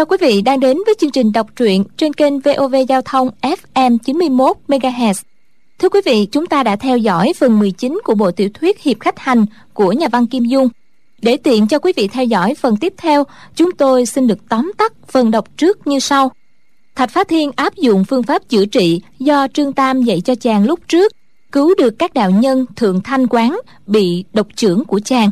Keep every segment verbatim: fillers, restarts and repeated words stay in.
chào quý vị đang đến với chương trình đọc truyện trên kênh vê o vê Giao thông ép em chín mươi mốt mê ga héc. Thưa quý vị, chúng ta đã theo dõi phần mười chín của bộ tiểu thuyết Hiệp Khách Hành của nhà văn Kim Dung. Để tiện cho quý vị theo dõi phần tiếp theo, chúng tôi xin được tóm tắt phần đọc trước như sau. Thạch Phá Thiên áp dụng phương pháp chữa trị do Trương Tam dạy cho chàng lúc trước, cứu được các đạo nhân Thượng Thanh Quán bị độc chưởng của chàng.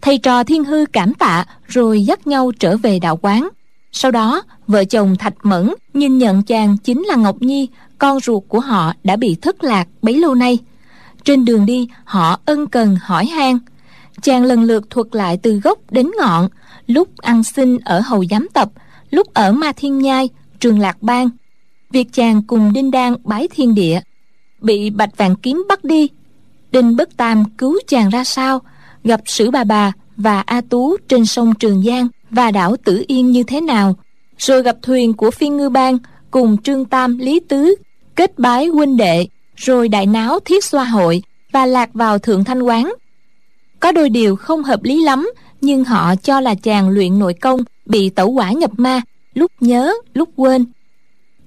Thầy trò Thiên Hư cảm tạ rồi dắt nhau trở về đạo quán. Sau đó, vợ chồng Thạch Mẫn nhìn nhận chàng chính là Ngọc Nhi, con ruột của họ đã bị thất lạc bấy lâu nay. Trên đường đi, họ ân cần hỏi han. Chàng lần lượt thuật lại từ gốc đến ngọn, lúc ăn xin ở Hầu Giám Tập, lúc ở Ma Thiên Nhai, Trường Lạc Bang, việc chàng cùng Đinh Đan bái thiên địa, bị Bạch Vạn Kiếm bắt đi, Đinh Bất Tam cứu chàng ra sao, gặp Sử bà bà và A Tú trên sông Trường Giang và đảo Tử Yên như thế nào, rồi gặp thuyền của Phiên Ngư Bang cùng Trương Tam, Lý Tứ kết bái huynh đệ, rồi đại náo Thiết Xoa Hội và lạc vào Thượng Thanh Quán. Có đôi điều không hợp lý lắm, nhưng họ cho là chàng luyện nội công bị tẩu hỏa nhập ma, lúc nhớ lúc quên.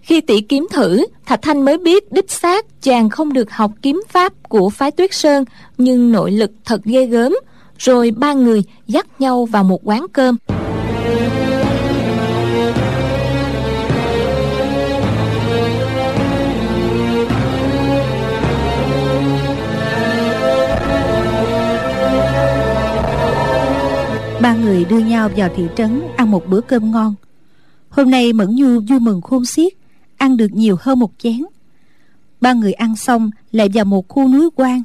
Khi tỉ kiếm thử, Thạch Thanh mới biết đích xác chàng không được học kiếm pháp của phái Tuyết Sơn, nhưng nội lực thật ghê gớm. Rồi ba người dắt nhau vào một quán cơm. Ba người đưa nhau vào thị trấn ăn một bữa cơm ngon. Hôm nay Mẫn Nhu vui mừng khôn xiết, ăn được nhiều hơn một chén. Ba người ăn xong lại vào một khu núi quan.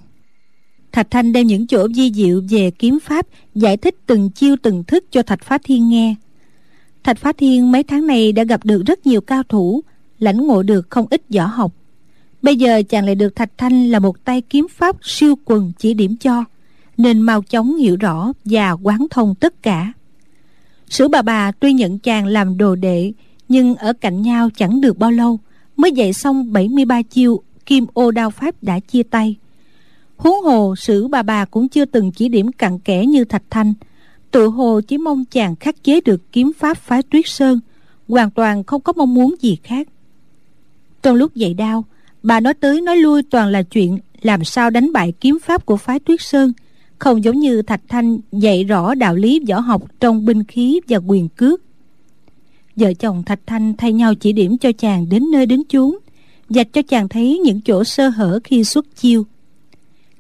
Thạch Thanh đem những chỗ vi diệu về kiếm pháp giải thích từng chiêu từng thức cho Thạch Phá Thiên nghe. Thạch Phá Thiên mấy tháng này đã gặp được rất nhiều cao thủ, lãnh ngộ được không ít võ học. Bây giờ chàng lại được Thạch Thanh là một tay kiếm pháp siêu quần chỉ điểm cho, nên mau chóng hiểu rõ và quán thông tất cả. Sử bà bà tuy nhận chàng làm đồ đệ, nhưng ở cạnh nhau chẳng được bao lâu, mới dạy xong bảy mươi ba chiêu Kim Ô Đao Pháp đã chia tay. Huống hồ Sử bà bà cũng chưa từng chỉ điểm cặn kẽ như Thạch Thanh, tự hồ chỉ mong chàng khắc chế được kiếm pháp phái Tuyết Sơn, hoàn toàn không có mong muốn gì khác. Trong lúc dạy đao, bà nói tới nói lui toàn là chuyện làm sao đánh bại kiếm pháp của phái Tuyết Sơn, không giống như Thạch Thanh dạy rõ đạo lý võ học trong binh khí và quyền cước. Vợ chồng Thạch Thanh thay nhau chỉ điểm cho chàng đến nơi đến chốn, dạch cho chàng thấy những chỗ sơ hở khi xuất chiêu.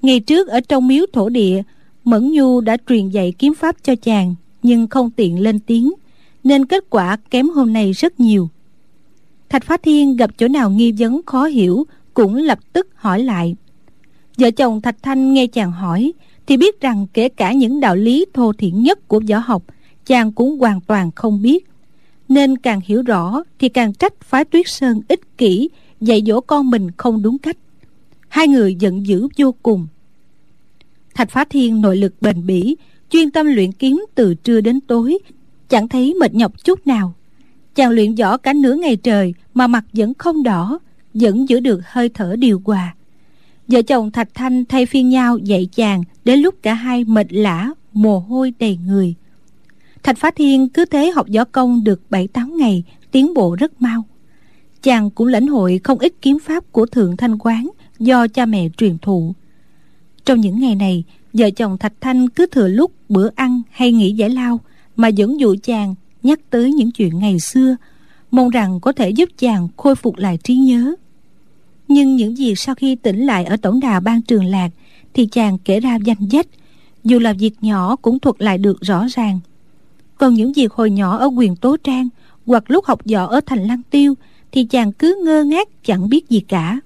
Ngày trước ở trong miếu thổ địa, Mẫn Nhu đã truyền dạy kiếm pháp cho chàng, nhưng không tiện lên tiếng, nên kết quả kém hôm nay rất nhiều. Thạch Phá Thiên gặp chỗ nào nghi vấn khó hiểu cũng lập tức hỏi lại. Vợ chồng Thạch Thanh nghe chàng hỏi thì biết rằng kể cả những đạo lý thô thiển nhất của võ học chàng cũng hoàn toàn không biết, nên càng hiểu rõ thì càng trách phái Tuyết Sơn ích kỷ dạy dỗ con mình không đúng cách. Hai người giận dữ vô cùng. Thạch Phá Thiên nội lực bền bỉ, chuyên tâm luyện kiếm từ trưa đến tối, chẳng thấy mệt nhọc chút nào. Chàng luyện võ cả nửa ngày trời mà mặt vẫn không đỏ, vẫn giữ được hơi thở điều hòa. Vợ chồng Thạch Thanh thay phiên nhau dạy chàng đến lúc cả hai mệt lả, mồ hôi đầy người. Thạch Phá Thiên cứ thế học võ công được bảy tám ngày, tiến bộ rất mau. Chàng cũng lãnh hội không ít kiếm pháp của Thượng Thanh Quán do cha mẹ truyền thụ. Trong những ngày này, vợ chồng Thạch Thanh cứ thừa lúc bữa ăn hay nghỉ giải lao mà dẫn dụ chàng nhắc tới những chuyện ngày xưa, mong rằng có thể giúp chàng khôi phục lại trí nhớ. Nhưng những việc sau khi tỉnh lại ở tổng đà ban Trường Lạc thì chàng kể ra danh sách, dù là việc nhỏ cũng thuật lại được rõ ràng. Còn những việc hồi nhỏ ở Quyền Tố Trang hoặc lúc học võ ở Thành Lăng Tiêu thì chàng cứ ngơ ngác chẳng biết gì cả.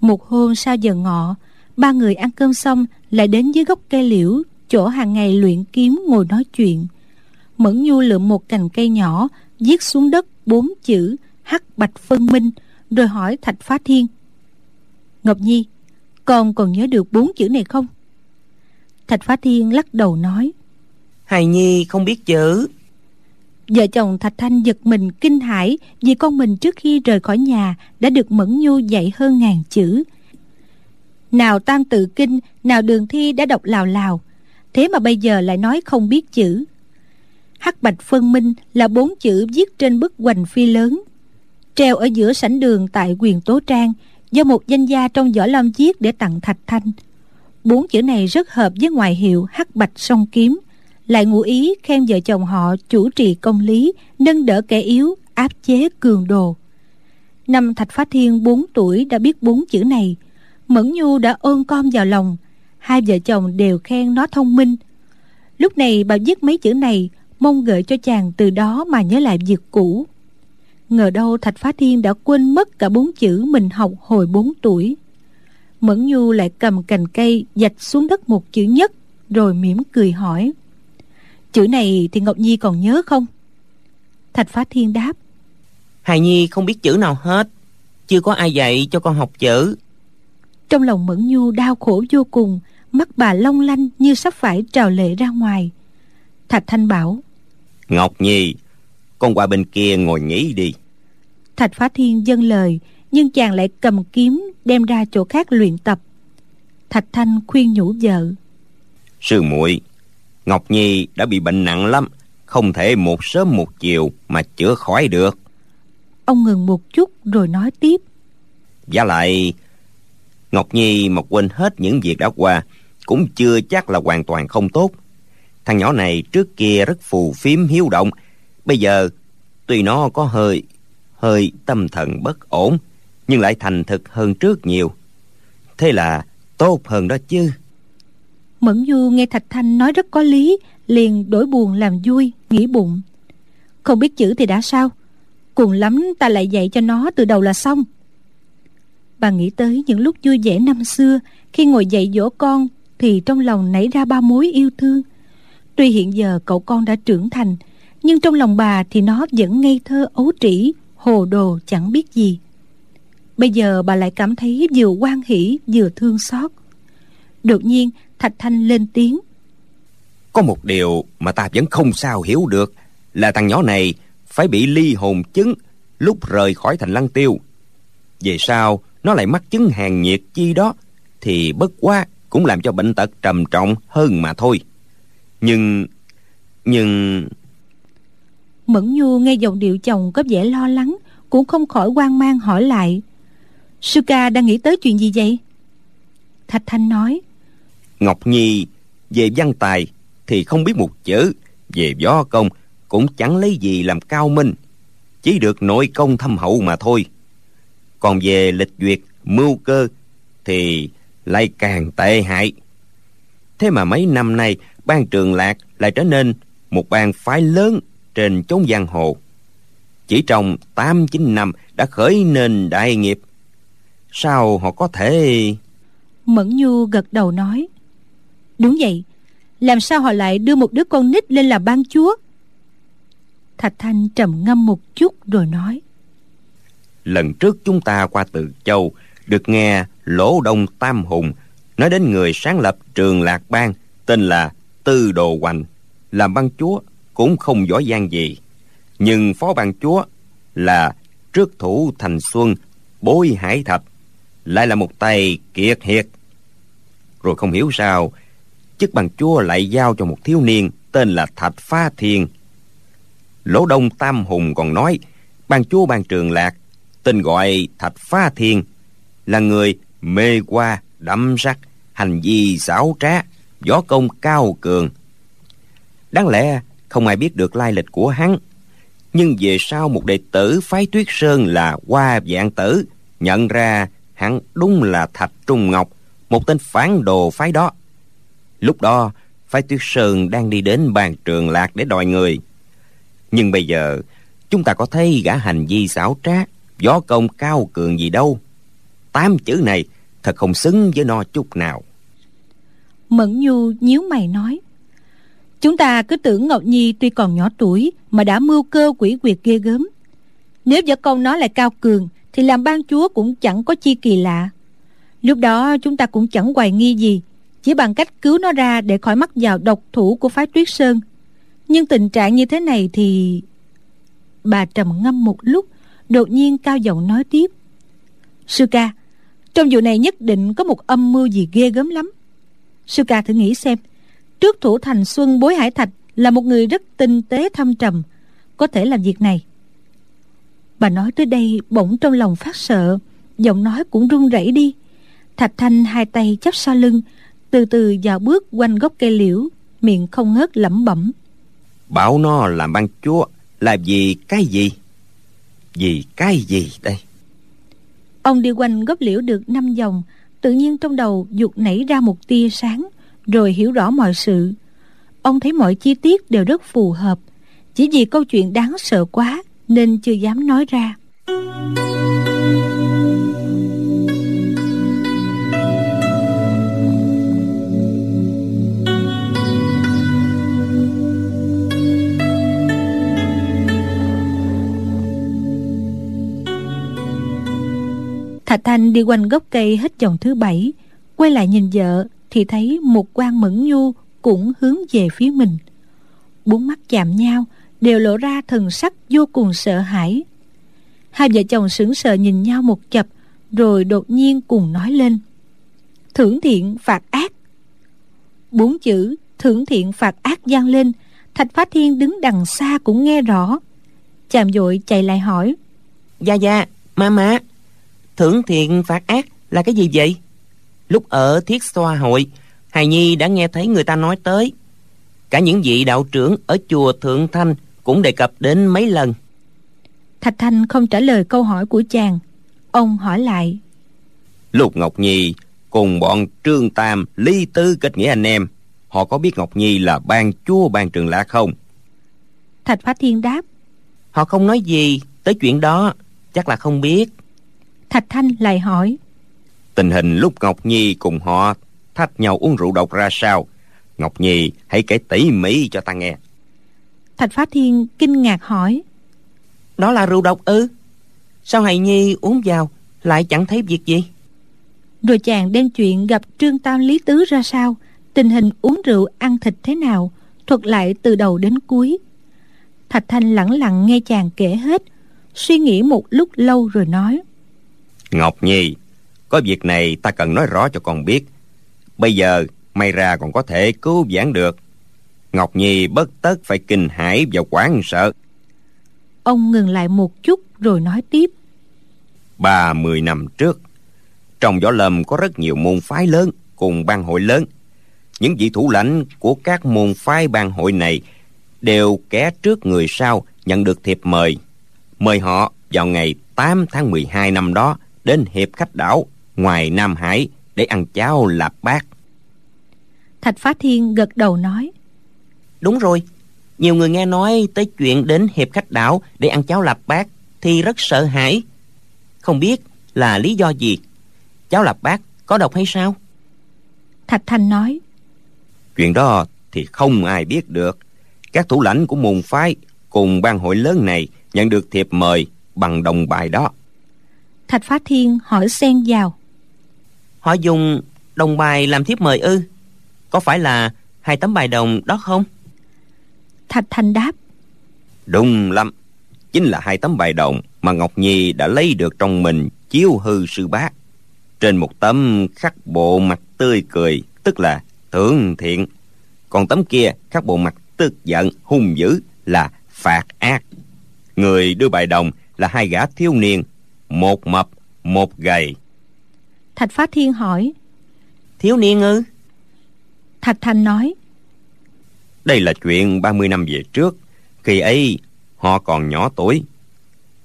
Một hôm sau giờ ngọ, ba người ăn cơm xong lại đến dưới gốc cây liễu, chỗ hàng ngày luyện kiếm ngồi nói chuyện. Mẫn Nhu lượm một cành cây nhỏ, viết xuống đất bốn chữ Hắc Bạch Phân Minh, rồi hỏi Thạch Phá Thiên: "Ngọc Nhi, con còn nhớ được bốn chữ này không?" Thạch Phá Thiên lắc đầu nói: "Hài Nhi không biết chữ." Vợ chồng Thạch Thanh giật mình kinh hãi vì con mình trước khi rời khỏi nhà đã được Mẫn Nhu dạy hơn ngàn chữ. Nào Tam Tự Kinh, nào Đường Thi đã đọc lào lào, thế mà bây giờ lại nói không biết chữ. hắc bạch phân minh là bốn chữ viết trên bức hoành phi lớn treo ở giữa sảnh đường tại Quyền Tố Trang, do một danh gia trong võ lâm viết để tặng Thạch Thanh. Bốn chữ này rất hợp với ngoại hiệu hắc bạch song kiếm, lại ngụ ý khen vợ chồng họ chủ trì công lý, nâng đỡ kẻ yếu, áp chế cường đồ. Năm Thạch Phá Thiên bốn tuổi đã biết bốn chữ này, Mẫn Nhu đã ôm con vào lòng. Hai vợ chồng đều khen nó thông minh. Lúc này bà viết mấy chữ này mong gợi cho chàng từ đó mà nhớ lại việc cũ. Ngờ đâu Thạch Phá Thiên đã quên mất cả bốn chữ mình học hồi bốn tuổi. Mẫn Nhu lại cầm cành cây dạch xuống đất một chữ nhất, rồi mỉm cười hỏi: "Chữ này thì Ngọc Nhi còn nhớ không?" Thạch Phá Thiên đáp: "Hài Nhi không biết chữ nào hết, chưa có ai dạy cho con học chữ." Trong lòng Mẫn Nhu đau khổ vô cùng, mắt bà long lanh như sắp phải trào lệ ra ngoài. Thạch Thanh bảo: "Ngọc Nhi, con qua bên kia ngồi nghỉ đi." Thạch Phá Thiên dâng lời, nhưng chàng lại cầm kiếm đem ra chỗ khác luyện tập. Thạch Thanh khuyên nhủ vợ: "Sư muội, Ngọc Nhi đã bị bệnh nặng lắm, không thể một sớm một chiều mà chữa khỏi được." Ông ngừng một chút rồi nói tiếp: "Vả lại Ngọc Nhi mà quên hết những việc đã qua cũng chưa chắc là hoàn toàn không tốt. Thằng nhỏ này trước kia rất phù phiếm hiếu động, bây giờ tuy nó có hơi hơi tâm thần bất ổn nhưng lại thành thực hơn trước nhiều, thế là tốt hơn đó chứ." Mẫn Nhu nghe Thạch Thanh nói rất có lý, liền đổi buồn làm vui, nghĩ bụng: "Không biết chữ thì đã sao, cùng lắm ta lại dạy cho nó từ đầu là xong." Bà nghĩ tới những lúc vui vẻ năm xưa, khi ngồi dạy dỗ con thì trong lòng nảy ra ba mối yêu thương. Tuy hiện giờ cậu con đã trưởng thành, nhưng trong lòng bà thì nó vẫn ngây thơ ấu trĩ, hồ đồ chẳng biết gì. Bây giờ bà lại cảm thấy vừa hoan hỉ vừa thương xót. Đột nhiên Thạch Thanh lên tiếng: "Có một điều mà ta vẫn không sao hiểu được, là thằng nhỏ này phải bị ly hồn chứng lúc rời khỏi Thành Lăng Tiêu. Về sau nó lại mắc chứng hàn nhiệt chi đó, thì bất quá cũng làm cho bệnh tật trầm trọng hơn mà thôi. Nhưng... nhưng..." Mẫn Nhu nghe giọng điệu chồng có vẻ lo lắng, cũng không khỏi hoang mang hỏi lại: "Sư ca đang nghĩ tới chuyện gì vậy?" Thạch Thanh nói: "Ngọc Nhi về văn tài thì không biết một chữ, về võ công cũng chẳng lấy gì làm cao minh, chỉ được nội công thâm hậu mà thôi. Còn về lịch duyệt, mưu cơ thì lại càng tệ hại. Thế mà mấy năm nay ban Trường Lạc lại trở nên một bang phái lớn trên chốn giang hồ. Chỉ trong tám chín năm đã khởi nên đại nghiệp. Sao họ có thể..." Mẫn Nhu gật đầu nói: "Đúng vậy, làm sao họ lại đưa một đứa con nít lên làm ban chúa?" Thạch Thanh trầm ngâm một chút rồi nói: "Lần trước chúng ta qua Từ Châu, được nghe Lỗ Đông Tam Hùng nói đến người sáng lập Trường Lạc Bang tên là Tư Đồ Hoành, làm ban chúa cũng không giỏi giang gì, nhưng phó ban chúa là Trước Thủ Thành Xuân Bối Hải Thạch, lại là một tay kiệt hiệt. Rồi không hiểu sao chức ban chúa lại giao cho một thiếu niên tên là Thạch Phá Thiên. Lỗ Đông Tam Hùng còn nói ban chúa ban Trường Lạc tên gọi Thạch Phá Thiên là người mê qua đắm sắc, hành vi xảo trá, võ công cao cường. Đáng lẽ không ai biết được lai lịch của hắn, nhưng về sau một đệ tử phái Tuyết Sơn là Hoa Vạn Tử nhận ra hắn đúng là Thạch Trung Ngọc, một tên phản đồ phái đó. Lúc đó phái Tuyết Sơn đang đi đến bàn Trường Lạc để đòi người, nhưng bây giờ chúng ta có thấy gã hành vi xảo trá, võ công cao cường gì đâu. Tám chữ này thật không xứng với nó chút nào." Mẫn Nhu nhíu mày nói: "Chúng ta cứ tưởng Ngọc Nhi tuy còn nhỏ tuổi mà đã mưu cơ quỷ quyệt ghê gớm. Nếu võ công nó lại cao cường thì làm ban chúa cũng chẳng có chi kỳ lạ. Lúc đó chúng ta cũng chẳng hoài nghi gì, chỉ bằng cách cứu nó ra để khỏi mắc vào độc thủ của phái Tuyết Sơn. Nhưng tình trạng như thế này thì..." Bà trầm ngâm một lúc, đột nhiên cao giọng nói tiếp: "Sư ca, trong vụ này nhất định có một âm mưu gì ghê gớm lắm. Sư ca thử nghĩ xem, Trước Thủ Thành Xuân Bối Hải Thạch là một người rất tinh tế thâm trầm, có thể làm việc này. Bà nói tới đây bỗng trong lòng phát sợ, giọng nói cũng run rẩy đi. Thạch Thanh hai tay chắp sau lưng, từ từ dạo bước quanh gốc cây liễu, miệng không ngớt lẩm bẩm. Bảo nó làm ban chúa là vì cái gì? Vì cái gì đây? Ông đi quanh gốc liễu được năm vòng, tự nhiên trong đầu dục nảy ra một tia sáng, rồi hiểu rõ mọi sự. Ông thấy mọi chi tiết đều rất phù hợp, chỉ vì câu chuyện đáng sợ quá nên chưa dám nói ra. Thạch Thanh đi quanh gốc cây hết vòng thứ bảy, quay lại nhìn vợ thì thấy một quan Mẫn Nhu cũng hướng về phía mình. Bốn mắt chạm nhau, đều lộ ra thần sắc vô cùng sợ hãi. Hai vợ chồng sững sờ nhìn nhau một chập, rồi đột nhiên cùng nói lên: Thưởng thiện phạt ác. Bốn chữ thưởng thiện phạt ác vang lên, Thạch Phá Thiên đứng đằng xa cũng nghe rõ. Chàm vội chạy lại hỏi: Gia Gia, ma ma, thưởng thiện phạt ác là cái gì vậy? Lúc ở Thiết Xoa hội, hài nhi đã nghe thấy người ta nói tới. Cả những vị đạo trưởng ở chùa Thượng Thanh cũng đề cập đến mấy lần. Thạch Thanh không trả lời câu hỏi của chàng. Ông hỏi lại: Lục Ngọc Nhi cùng bọn Trương Tam, Lý Tứ kết nghĩa anh em, họ có biết Ngọc Nhi là ban chúa ban Trường Lạc không? Thạch Phá Thiên đáp: Họ không nói gì tới chuyện đó, chắc là không biết. Thạch Thanh lại hỏi: Tình hình lúc Ngọc Nhi cùng họ thách nhau uống rượu độc ra sao? Ngọc Nhi hãy kể tỉ mỉ cho ta nghe. Thạch Phá Thiên kinh ngạc hỏi: Đó là rượu độc ư? Sao hài nhi uống vào lại chẳng thấy việc gì? Rồi chàng đem chuyện gặp Trương Tam Lý Tứ ra sao, tình hình uống rượu ăn thịt thế nào, thuật lại từ đầu đến cuối. Thạch Thanh lẳng lặng nghe chàng kể hết, suy nghĩ một lúc lâu rồi nói: Ngọc Nhi, có việc này ta cần nói rõ cho con biết. Bây giờ may ra còn có thể cứu vãn được. Ngọc Nhi bất tất phải kinh hãi và hoảng sợ. Ông ngừng lại một chút rồi nói tiếp: Ba mươi năm trước, trong võ lâm có rất nhiều môn phái lớn cùng bang hội lớn. Những vị thủ lãnh của các môn phái bang hội này đều kẻ trước người sau nhận được thiệp mời, mời họ vào ngày tám tháng mười hai năm đó đến Hiệp Khách Đảo ngoài Nam Hải để ăn cháo lạp bát. Thạch Phá Thiên gật đầu nói: Đúng rồi, nhiều người nghe nói tới chuyện đến Hiệp Khách Đảo để ăn cháo lạp bát thì rất sợ hãi. Không biết là lý do gì? Cháo lạp bát có độc hay sao? Thạch Thanh nói: Chuyện đó thì không ai biết được. Các thủ lãnh của môn phái cùng bang hội lớn này nhận được thiệp mời bằng đồng bài đó. Thạch Phá Thiên hỏi xen vào: Họ dùng đồng bài làm thiệp mời ư? Có phải là hai tấm bài đồng đó không? Thạch Thanh đáp: Đúng lắm, chính là hai tấm bài đồng mà Ngọc Nhi đã lấy được trong mình chiếu hư sư bá. Trên một tấm khắc bộ mặt tươi cười, tức là thưởng thiện. Còn tấm kia khắc bộ mặt tức giận hung dữ là phạt ác. Người đưa bài đồng là hai gã thiếu niên, một mập một gầy. Thạch Phá Thiên hỏi: Thiếu niên ư? Thạch Thanh nói: Đây là chuyện ba mươi năm về trước. Khi ấy họ còn nhỏ tuổi.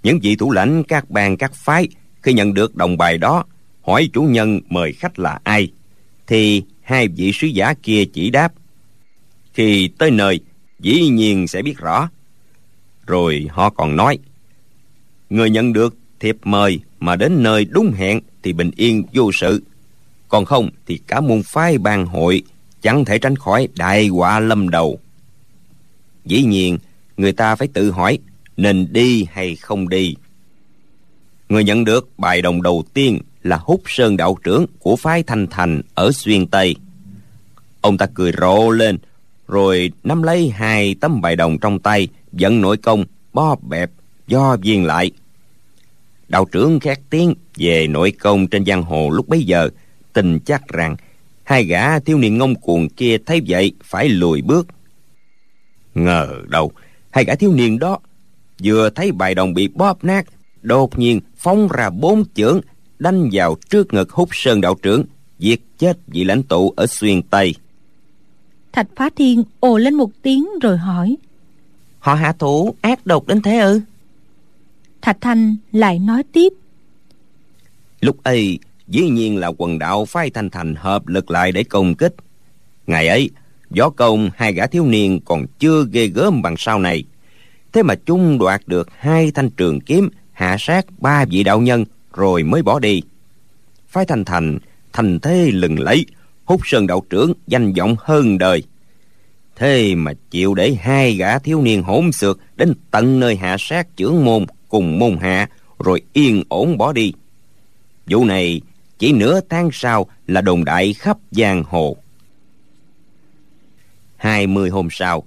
Những vị thủ lãnh các bang các phái khi nhận được đồng bài đó, hỏi chủ nhân mời khách là ai, thì hai vị sứ giả kia chỉ đáp: Khi tới nơi dĩ nhiên sẽ biết rõ. Rồi họ còn nói: Người nhận được thiệp mời mà đến nơi đúng hẹn thì bình yên vô sự, còn không thì cả môn phái bang hội chẳng thể tránh khỏi đại họa lâm đầu. Dĩ nhiên người ta phải tự hỏi nên đi hay không đi. Người nhận được bài đồng đầu tiên là Húc Sơn đạo trưởng của phái Thanh Thành ở Xuyên Tây. Ông ta cười rộ lên, rồi nắm lấy hai tấm bài đồng trong tay, vận nội công bó bẹp do viên lại. Đạo trưởng khét tiếng về nội công trên giang hồ lúc bấy giờ, tin chắc rằng hai gã thiếu niên ngông cuồng kia thấy vậy phải lùi bước. Ngờ đâu hai gã thiếu niên đó vừa thấy bài đồng bị bóp nát, đột nhiên phóng ra bốn chưởng đánh vào trước ngực Húc Sơn đạo trưởng, giết chết vị lãnh tụ ở Xuyên Tây. Thạch Phá Thiên ồ lên một tiếng rồi hỏi: Họ hạ thủ ác độc đến thế ư? Thạch Thanh lại nói tiếp: Lúc ấy dĩ nhiên là quần đạo phái Thanh Thành hợp lực lại để công kích. Ngày ấy võ công hai gã thiếu niên còn chưa ghê gớm bằng sau này, thế mà chung đoạt được hai thanh trường kiếm, hạ sát ba vị đạo nhân rồi mới bỏ đi. Phái Thanh Thành thành thế lừng lẫy, Húc Sơn đạo trưởng danh vọng hơn đời, thế mà chịu để hai gã thiếu niên hỗn xược đến tận nơi hạ sát trưởng môn cùng môn hạ rồi yên ổn bỏ đi. Vụ này chỉ nửa tháng sau là đồn đại khắp giang hồ. Hai mươi hôm sau,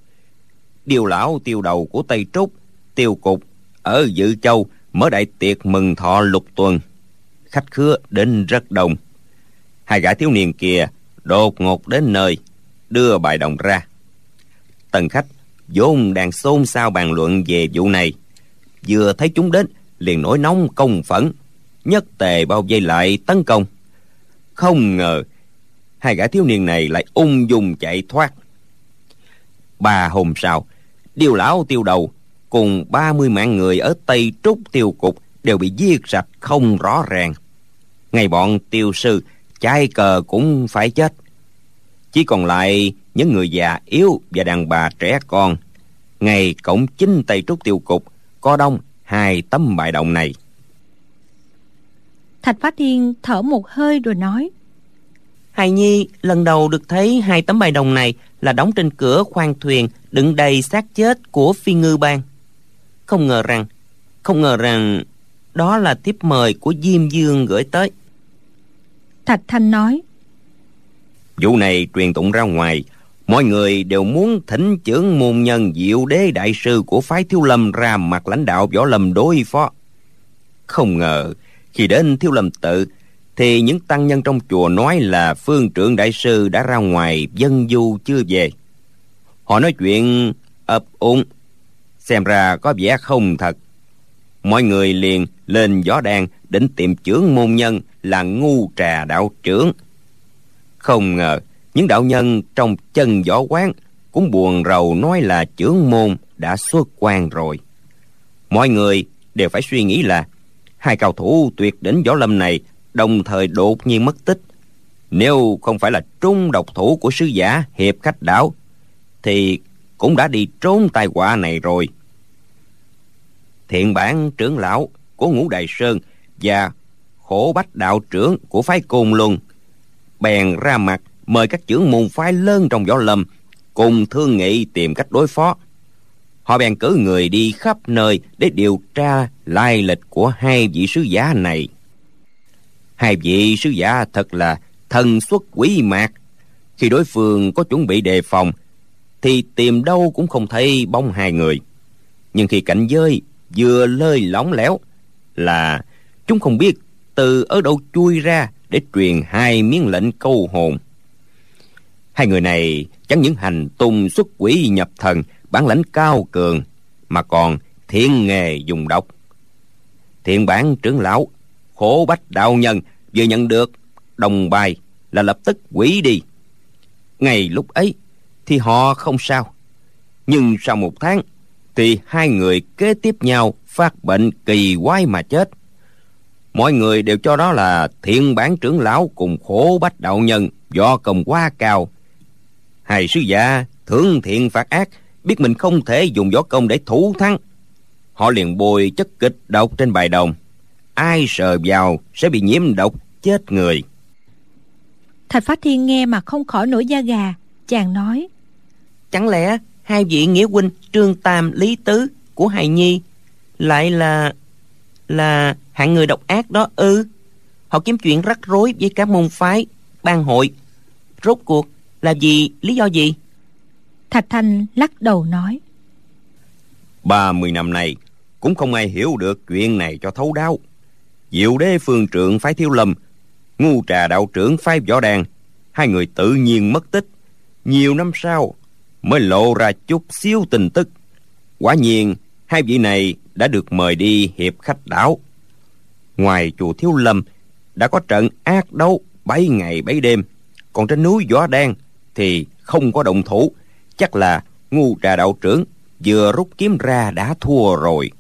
Điều lão tiêu đầu của Tây Trúc Tiêu Cục ở Dự Châu mở đại tiệc mừng thọ lục tuần, khách khứa đến rất đông. Hai gã thiếu niên kia đột ngột đến nơi, đưa bài đồng ra. Tần khách vốn đang xôn xao bàn luận về vụ này, vừa thấy chúng đến liền nổi nóng công phẫn, nhất tề bao vây lại tấn công. Không ngờ hai gã thiếu niên này lại ung dung chạy thoát. Ba hôm sau, Điều lão tiêu đầu cùng ba mươi mạng người ở Tây Trúc Tiêu Cục đều bị giết sạch không rõ ràng. Ngay bọn tiêu sư chai cờ cũng phải chết, chỉ còn lại những người già yếu và đàn bà trẻ con. Ngay cổng chính Tây Trúc Tiêu Cục có đông hai tấm bài đồng này. Thạch Phá Thiên thở một hơi rồi nói: Hài nhi lần đầu được thấy hai tấm bài đồng này là đóng trên cửa khoang thuyền đựng đầy xác chết của Phi Ngư Bang. Không ngờ rằng Không ngờ rằng đó là thiếp mời của Diêm Dương gửi tới. Thạch Thanh nói: Vụ này truyền tụng ra ngoài, mọi người đều muốn thỉnh chưởng môn nhân Diệu Đế đại sư của phái Thiếu Lâm ra mặt lãnh đạo võ lâm đối phó. Không ngờ khi đến Thiếu Lâm tự thì những tăng nhân trong chùa nói là phương trưởng đại sư đã ra ngoài dân du chưa về. Họ nói chuyện ấp úng, xem ra có vẻ không thật. Mọi người liền lên võ đàn định tìm chưởng môn nhân là Ngu Trà đạo trưởng. Không ngờ những đạo nhân trong chân võ quán cũng buồn rầu nói là chưởng môn đã xuất quan rồi. Mọi người đều phải suy nghĩ là hai cao thủ tuyệt đỉnh võ lâm này đồng thời đột nhiên mất tích. Nếu không phải là trung độc thủ của sứ giả Hiệp Khách Đảo thì cũng đã đi trốn tai họa này rồi. Thiện Bản trưởng lão của Ngũ Đài Sơn và Khổ Bách đạo trưởng của phái Côn Luân bèn ra mặt mời các trưởng môn phái lớn trong võ lâm cùng thương nghị tìm cách đối phó. Họ bèn cử người đi khắp nơi để điều tra lai lịch của hai vị sứ giả này. Hai vị sứ giả thật là thần xuất quỷ mạc. Khi đối phương có chuẩn bị đề phòng thì tìm đâu cũng không thấy bóng hai người, nhưng khi cảnh giới vừa lơi lỏng lẻo là chúng không biết từ ở đâu chui ra để truyền hai miếng lệnh câu hồn. Hai người này chẳng những hành tung xuất quỷ nhập thần, bản lãnh cao cường, mà còn thiện nghề dùng độc. Thiện Bản trưởng lão, Khổ Bách đạo nhân vừa nhận được đồng bài là lập tức quỷ đi. Ngay lúc ấy thì họ không sao, nhưng sau một tháng thì hai người kế tiếp nhau phát bệnh kỳ quái mà chết. Mọi người đều cho đó là Thiện Bản trưởng lão cùng Khổ Bách đạo nhân do công quá cao. Hai sứ giả thưởng thiện phạt ác, biết mình không thể dùng võ công để thủ thắng, họ liền bôi chất kịch độc trên bài đồng, ai sờ vào sẽ bị nhiễm độc chết người. Thạch Phá Thiên nghe mà không khỏi nổi da gà. Chàng nói: Chẳng lẽ hai vị nghĩa huynh Trương Tam, Lý Tứ của hài nhi lại là là hạng người độc ác đó ư? Ừ. Họ kiếm chuyện rắc rối với các môn phái bang hội, rốt cuộc là gì, lý do gì? Thạch Thanh lắc đầu nói: Ba mươi năm nay cũng không ai hiểu được chuyện này cho thấu đáo. Diệu Đế phương trượng phái Thiếu Lâm, Ngu Trà đạo trưởng phái Võ Đàn, hai người tự nhiên mất tích. Nhiều năm sau mới lộ ra chút xíu tin tức. Quả nhiên hai vị này đã được mời đi Hiệp Khách Đảo. Ngoài chùa Thiếu Lâm đã có trận ác đấu bảy ngày bảy đêm, còn trên núi Võ Đan thì không có động thủ. Chắc là Ngu Trà đạo trưởng vừa rút kiếm ra đã thua rồi.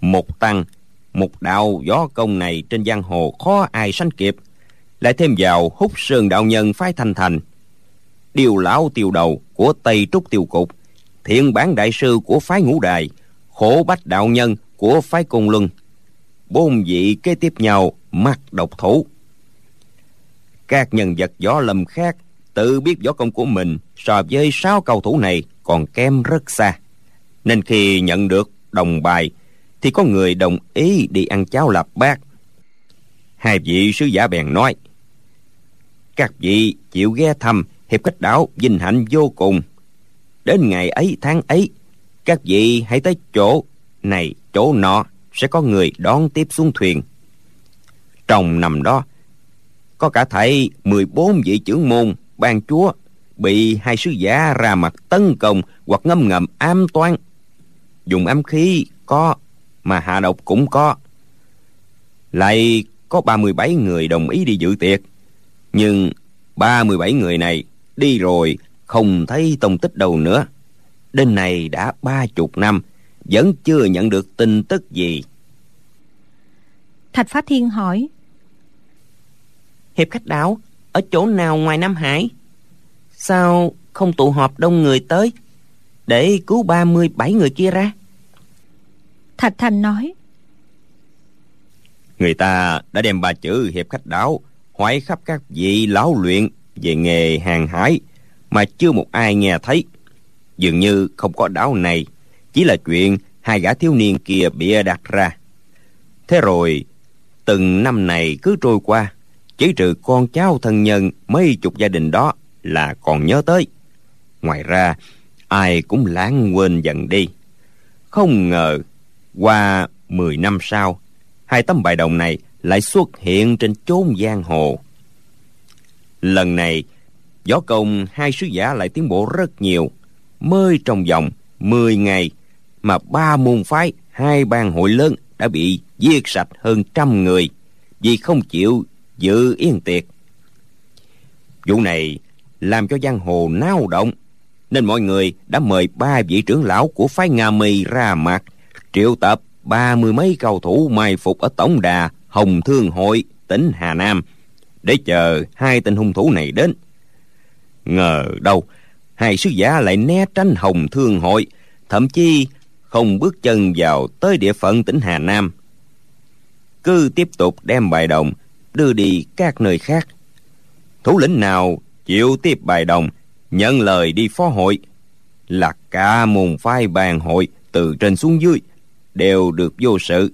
Một tăng một đạo võ công này trên giang hồ khó ai sánh kịp, lại thêm vào Húc Sơn đạo nhân phái Thanh Thành, Điều lão tiêu đầu của Tây Trúc Tiêu Cục, Thiện Bản đại sư của phái Ngũ Đài, Khổ Bách đạo nhân của phái Côn Luân, bốn vị kế tiếp nhau mắc độc thủ. Các nhân vật võ lâm khác tự biết võ công của mình so với sáu cầu thủ này còn kém rất xa, nên khi nhận được đồng bài thì có người đồng ý đi ăn cháo lạp bát. Hai vị sứ giả bèn nói: các vị chịu ghé thăm Hiệp Khách Đảo vinh hạnh vô cùng. Đến ngày ấy tháng ấy, các vị hãy tới chỗ này chỗ nọ, sẽ có người đón tiếp xuống thuyền. Trong năm đó có cả thảy mười bốn vị trưởng môn ban chúa bị hai sứ giả ra mặt tấn công hoặc ngâm ngầm ám toán. Dùng ám khí có, mà hạ độc cũng có. Lại có ba mươi bảy người đồng ý đi dự tiệc, nhưng ba mươi bảy người này đi rồi không thấy tông tích đâu nữa. Đến nay đã ba chục năm vẫn chưa nhận được tin tức gì. Thạch Phá Thiên hỏi: Hiệp Khách Đảo ở chỗ nào ngoài Nam Hải? Sao không tụ họp đông người tới để cứu ba mươi bảy người kia ra? Thạch Thanh nói: người ta đã đem ba chữ Hiệp Khách Đảo hỏi khắp các vị lão luyện về nghề hàng hải mà chưa một ai nghe thấy. Dường như không có đảo này, chỉ là chuyện hai gã thiếu niên kia bịa đặt ra. Thế rồi từng năm này cứ trôi qua, chỉ trừ con cháu thân nhân mấy chục gia đình đó là còn nhớ tới. Ngoài ra ai cũng lãng quên dần đi. Không ngờ qua mười năm sau, hai tấm bài đồng này lại xuất hiện trên chốn giang hồ. Lần này võ công hai sứ giả lại tiến bộ rất nhiều. Mới trong vòng mười ngày mà ba môn phái, hai bang hội lớn đã bị giết sạch hơn trăm người vì không chịu dự yến tiệc. Vụ này làm cho giang hồ náo động, nên mọi người đã mời ba vị trưởng lão của phái Nga Mi ra mặt, triệu tập ba mươi mấy cầu thủ mai phục ở tổng đà Hồng Thương Hội tỉnh Hà Nam để chờ hai tên hung thủ này đến. Ngờ đâu hai sứ giả lại né tránh Hồng Thương Hội, thậm chí không bước chân vào tới địa phận tỉnh Hà Nam, cứ tiếp tục đem bài đồng đưa đi các nơi khác. Thủ lĩnh nào chịu tiếp bài đồng, nhận lời đi phó hội, là cả môn phái bàn hội từ trên xuống dưới đều được vô sự.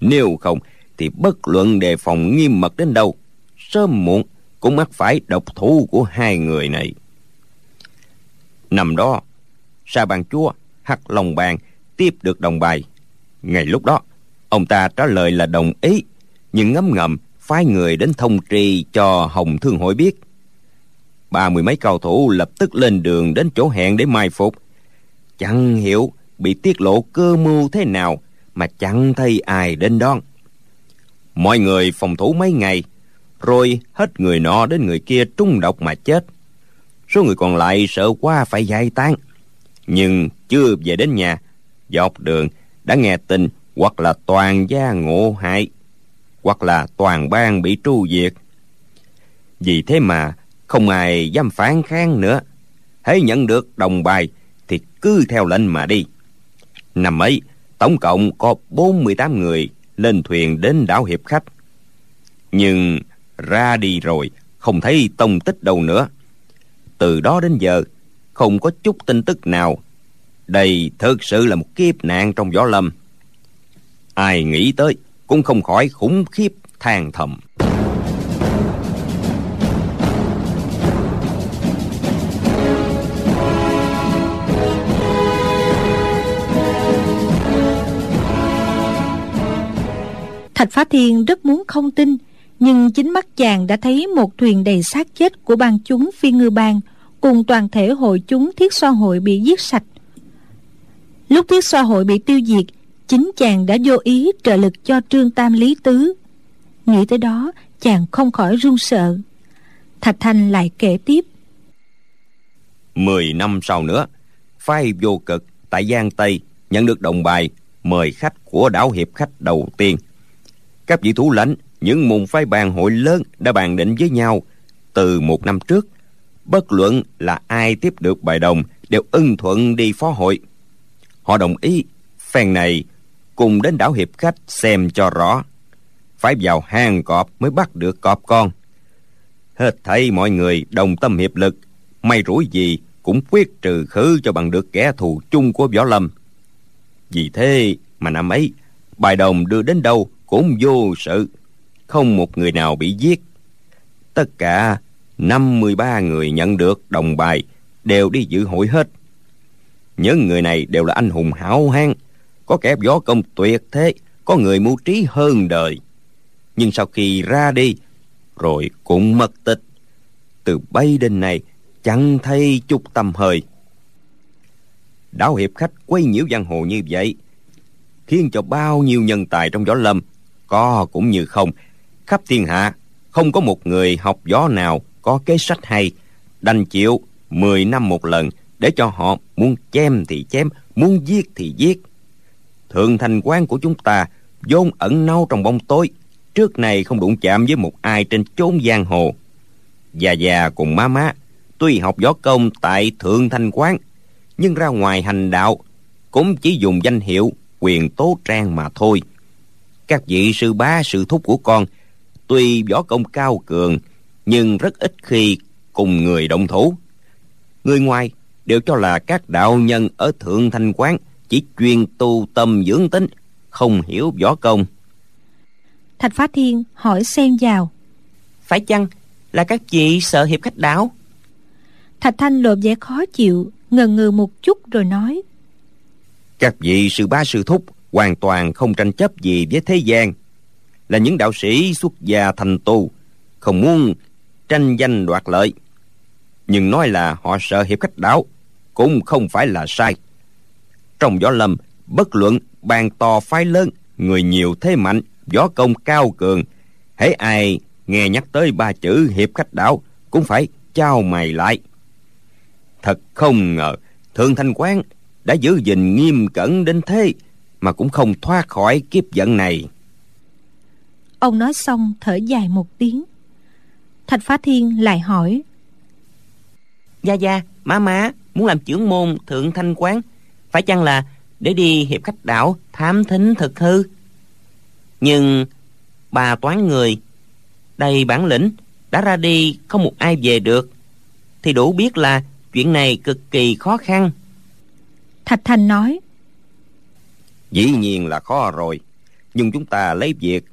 Nếu không thì bất luận đề phòng nghiêm mật đến đâu, sớm muộn cũng mắc phải độc thủ của hai người này. Năm đó Sa Bàn Chúa Hắc Long Bàn tiếp được đồng bài. Ngay lúc đó ông ta trả lời là đồng ý, nhưng ngấm ngầm phái người đến thông tri cho Hồng Thương Hội biết. Ba mươi mấy cao thủ lập tức lên đường đến chỗ hẹn để mai phục. Chẳng hiểu bị tiết lộ cơ mưu thế nào mà chẳng thấy ai đến đón. Mọi người phòng thủ mấy ngày, rồi hết người nọ đến người kia trúng độc mà chết. Số người còn lại sợ quá phải giải tán, nhưng chưa về đến nhà, dọc đường đã nghe tin hoặc là toàn gia ngộ hại, hoặc là toàn bang bị tru diệt. Vì thế mà không ai dám phản kháng nữa. Hễ nhận được đồng bài thì cứ theo lệnh mà đi. Năm ấy tổng cộng có bốn mươi tám người lên thuyền đến đảo Hiệp Khách, nhưng ra đi rồi không thấy tông tích đâu nữa. Từ đó đến giờ không có chút tin tức nào. Đây thực sự là một kiếp nạn trong võ lâm, ai nghĩ tới cũng không khỏi khủng khiếp than thầm. Thạch Phá Thiên rất muốn không tin, nhưng chính mắt chàng đã thấy một thuyền đầy xác chết của bang chúng Phi Ngư Bang cùng toàn thể hội chúng Thiết Xoa Hội bị giết sạch. Lúc Thiết Xoa Hội bị tiêu diệt, chính chàng đã vô ý trợ lực cho Trương Tam Lý Tứ. Nghĩ tới đó, chàng không khỏi run sợ. Thạch Thanh lại kể tiếp. Mười năm sau nữa, phái Vô Cực tại Giang Tây nhận được đồng bài mời khách của đảo hiệp khách đầu tiên. Các vị thủ lãnh những môn phái bàn hội lớn đã bàn định với nhau từ một năm trước, bất luận là ai tiếp được bài đồng đều ưng thuận đi phó hội. Họ đồng ý phen này cùng đến đảo hiệp khách xem cho rõ, phải vào hang cọp mới bắt được cọp con. Hết thảy mọi người đồng tâm hiệp lực, may rủi gì cũng quyết trừ khử cho bằng được kẻ thù chung của võ lâm. Vì thế mà năm ấy bài đồng đưa đến đâu cũng vô sự, không một người nào bị giết. Tất cả năm mươi ba người nhận được đồng bài đều đi dự hội hết. Những người này đều là anh hùng hảo hán, có kẻ võ công tuyệt thế, có người mưu trí hơn đời. Nhưng sau khi ra đi rồi cũng mất tích, từ bấy đến nay chẳng thấy chút tâm hơi. Đảo hiệp khách quay nhiễu giang hồ như vậy, khiến cho bao nhiêu nhân tài trong võ lâm có cũng như không. Khắp thiên hạ không có một người học võ nào có kế sách hay, đành chịu mười năm một lần để cho họ muốn chém thì chém, muốn giết thì giết. Thượng Thanh Quán của chúng ta vốn ẩn náu trong bóng tối, trước này không đụng chạm với một ai trên chốn giang hồ. Già già cùng má má tuy học võ công tại Thượng Thanh Quán, nhưng ra ngoài hành đạo cũng chỉ dùng danh hiệu Quyền Tố Trang mà thôi. Các vị sư bá sư thúc của con tuy võ công cao cường, nhưng rất ít khi cùng người động thủ. Người ngoài đều cho là các đạo nhân ở Thượng Thanh Quán chỉ chuyên tu tâm dưỡng tính, không hiểu võ công. Thạch Phá Thiên hỏi xen vào. Phải chăng là các vị sợ hiệp khách đảo? Thạch Thanh lộ vẻ khó chịu, ngần ngừ một chút rồi nói. Các vị sư bá sư thúc hoàn toàn không tranh chấp gì với thế gian, là những đạo sĩ xuất gia thành tu, không muốn tranh danh đoạt lợi. Nhưng nói là họ sợ hiệp khách đảo cũng không phải là sai. Trong võ lâm, bất luận bàn to phái lớn, người nhiều thế mạnh, võ công cao cường, hễ ai nghe nhắc tới ba chữ hiệp khách đảo cũng phải chau mày lại. Thật không ngờ Thượng Thanh Quán đã giữ gìn nghiêm cẩn đến thế mà cũng không thoát khỏi kiếp vận này. Ông nói xong thở dài một tiếng. Thạch Phá Thiên lại hỏi. Gia gia, má má muốn làm trưởng môn Thượng Thanh Quán, phải chăng là để đi hiệp khách đảo thám thính thực hư? Nhưng bà toán người đầy bản lĩnh đã ra đi, không một ai về được, thì đủ biết là chuyện này cực kỳ khó khăn. Thạch Thanh nói. Dĩ nhiên là khó rồi, nhưng chúng ta lấy việc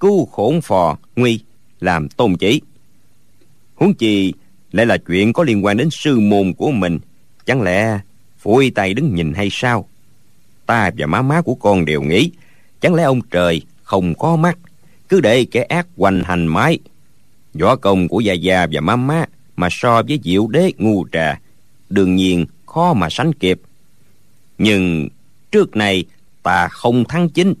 cứu khổn phò nguy làm tôn chỉ, huống chi lại là chuyện có liên quan đến sư môn của mình. Chẳng lẽ phủi tay đứng nhìn hay sao? Ta và má má của con đều nghĩ, chẳng lẽ ông trời không có mắt, cứ để kẻ ác hoành hành mãi? Võ công của gia gia và má má mà so với Diệu Đế Ngu Trà đương nhiên khó mà sánh kịp, nhưng trước này ta không thắng chính,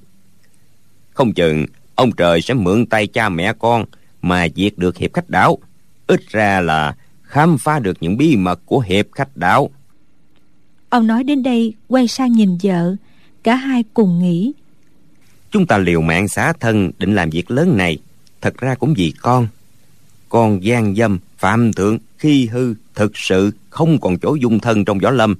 không chừng ông trời sẽ mượn tay cha mẹ con mà diệt được hiệp khách đảo. Ít ra là khám phá được những bí mật của hiệp khách đảo. Ông nói đến đây quay sang nhìn vợ, cả hai cùng nghĩ. Chúng ta liều mạng xả thân định làm việc lớn này, thật ra cũng vì con. Con gian dâm, phạm thượng, khi hư, thực sự không còn chỗ dung thân trong võ lâm.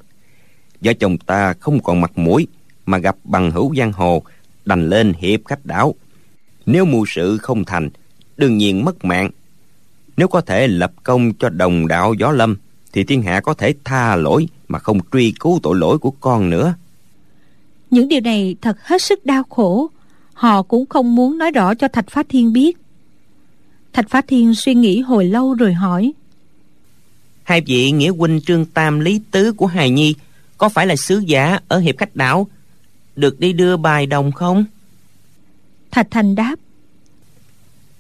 Vợ chồng ta không còn mặt mũi mà gặp bằng hữu giang hồ, đành lên hiệp khách đảo. Nếu mưu sự không thành, đương nhiên mất mạng. Nếu có thể lập công cho đồng đạo võ lâm, thì thiên hạ có thể tha lỗi mà không truy cứu tội lỗi của con nữa. Những điều này thật hết sức đau khổ, họ cũng không muốn nói rõ cho Thạch Phá Thiên biết. Thạch Phá Thiên suy nghĩ hồi lâu rồi hỏi. Hai vị nghĩa huynh Trương Tam Lý Tứ của hài nhi có phải là sứ giả ở hiệp khách đảo, được đi đưa bài đồng không? Thạch Thanh đáp.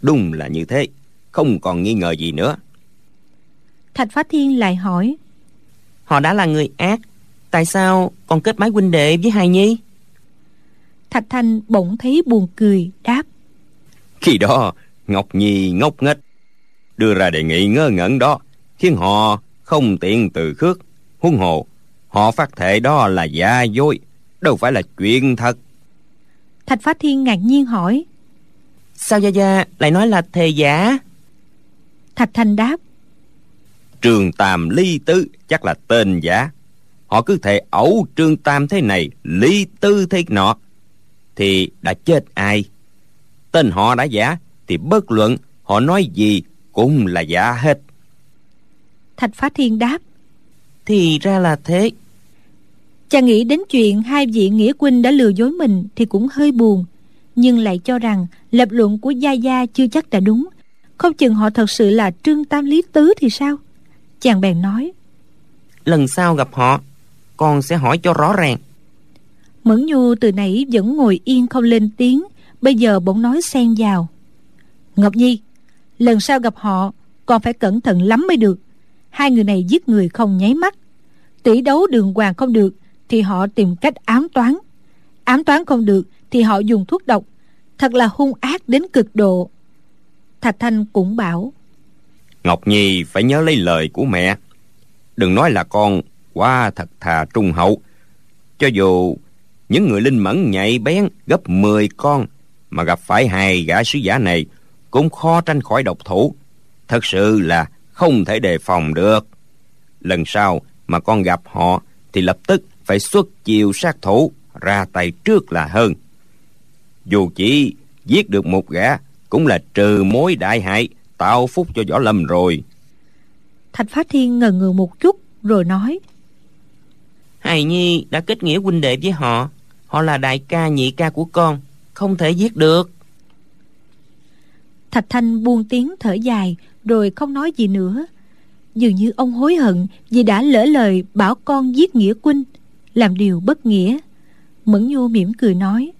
Đúng là như thế, không còn nghi ngờ gì nữa. Thạch Phá Thiên lại hỏi: Họ đã là người ác, tại sao còn kết bái huynh đệ với hài nhi? Thạch Thanh bỗng thấy buồn cười, đáp: Khi đó Ngọc Nhi ngốc nghếch đưa ra đề nghị ngớ ngẩn đó, khiến họ không tiện từ khước. Huống hồ họ phát thệ đó là giả dối, đâu phải là chuyện thật. Thạch Phá Thiên ngạc nhiên hỏi: Sao gia gia lại nói là thề giả? Thạch Thanh đáp: Trường Tam Lý Tứ chắc là tên giả. Họ cứ thề ẩu Trương Tam thế này, Lý Tứ thế nọ, thì đã chết ai? Tên họ đã giả thì bất luận họ nói gì cũng là giả hết. Thạch Phá Thiên đáp: Thì ra là thế. Chàng nghĩ đến chuyện hai vị nghĩa huynh đã lừa dối mình thì cũng hơi buồn, nhưng lại cho rằng lập luận của gia gia chưa chắc đã đúng, không chừng họ thật sự là Trương Tam Lý Tứ thì sao. Chàng bèn nói: Lần sau gặp họ, con sẽ hỏi cho rõ ràng. Mẫn Nhu từ nãy vẫn ngồi yên không lên tiếng, bây giờ bỗng nói xen vào: Ngọc Nhi, lần sau gặp họ con phải cẩn thận lắm mới được. Hai người này giết người không nháy mắt, tỷ đấu đường hoàng không được thì họ tìm cách ám toán, ám toán không được thì họ dùng thuốc độc, thật là hung ác đến cực độ. Thạch Thanh cũng bảo: Ngọc Nhi phải nhớ lấy lời của mẹ, đừng nói là con quá thật thà trung hậu. Cho dù những người linh mẫn nhạy bén gấp mười con mà gặp phải hai gã sứ giả này cũng khó tránh khỏi độc thủ, thật sự là không thể đề phòng được. Lần sau mà con gặp họ thì lập tức phải xuất chiêu sát thủ, ra tay trước là hơn. Dù chỉ giết được một gã cũng là trừ mối đại hại, tạo phúc cho võ lâm rồi. Thạch Phá Thiên ngần ngừ một chút rồi nói: Hài nhi đã kết nghĩa huynh đệ với họ, họ là đại ca nhị ca của con, không thể giết được. Thạch Thanh buông tiếng thở dài rồi không nói gì nữa. Dường như ông hối hận vì đã lỡ lời bảo con giết nghĩa huynh, làm điều bất nghĩa. Mẫn Nhu mỉm cười nói: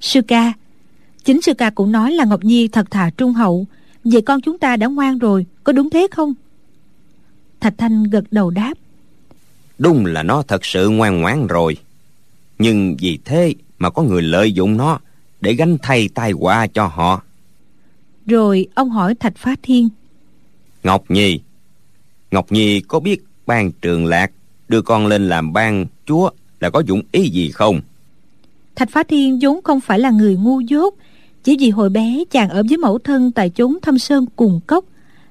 Sư ca, chính sư ca cũng nói là Ngọc Nhi thật thà trung hậu, vậy con chúng ta đã ngoan rồi, có đúng thế không? Thạch Thanh gật đầu đáp: Đúng là nó thật sự ngoan ngoãn rồi, nhưng vì thế mà có người lợi dụng nó để gánh thay tai họa cho họ. Rồi ông hỏi Thạch Phá Thiên: Ngọc Nhi, Ngọc Nhi có biết ban Trường Lạc đưa con lên làm ban chúa là có dụng ý gì không? Thạch Phá Thiên vốn không phải là người ngu dốt, chỉ vì hồi bé chàng ở với mẫu thân tại chốn Thâm Sơn Cùng Cốc,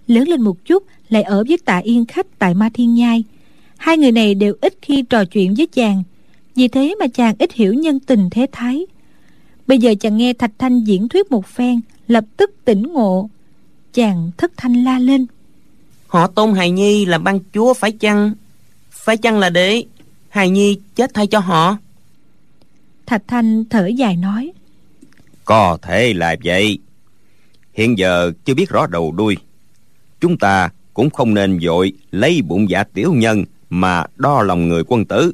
lớn lên một chút lại ở với Tạ Yên Khách tại Ma Thiên Nhai. Hai người này đều ít khi trò chuyện với chàng, vì thế mà chàng ít hiểu nhân tình thế thái. Bây giờ chàng nghe Thạch Thanh diễn thuyết một phen, lập tức tỉnh ngộ. Chàng thất thanh la lên: Họ tôn hài nhi là ban chúa phải chăng? Phải chăng là để hài nhi chết thay cho họ? Thạch Thanh thở dài nói: Có thể là vậy. Hiện giờ chưa biết rõ đầu đuôi, chúng ta cũng không nên vội lấy bụng dạ tiểu nhân mà đo lòng người quân tử.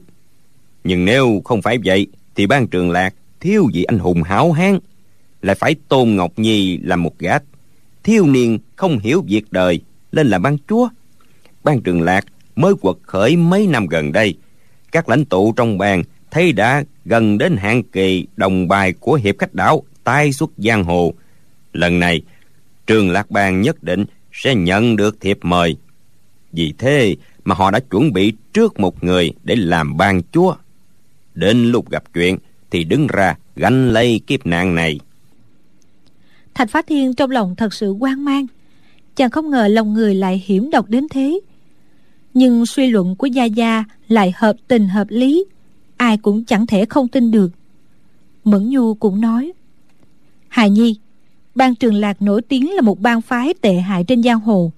Nhưng nếu không phải vậy thì ban Trường Lạc thiếu vị anh hùng hảo hán, lại phải tôn Ngọc Nhi là một gã thiếu niên không hiểu việc đời lên làm ban chúa. Ban Trường Lạc mới quật khởi mấy năm gần đây, các lãnh tụ trong bang thấy đã gần đến hạn kỳ đồng bài của Hiệp Khách Đảo tái xuất giang hồ. Lần này Trường Lạc bang nhất định sẽ nhận được thiệp mời, vì thế mà họ đã chuẩn bị trước một người để làm ban chúa. Đến lúc gặp chuyện thì đứng ra gánh lấy kiếp nạn này. Thạch Phá Thiên trong lòng thật sự hoang mang, chàng không ngờ lòng người lại hiểm độc đến thế. Nhưng suy luận của gia gia lại hợp tình hợp lý, ai cũng chẳng thể không tin được. Mẫn Nhu cũng nói: Hài nhi, ban Trường Lạc nổi tiếng là một bang phái tệ hại trên giang hồ.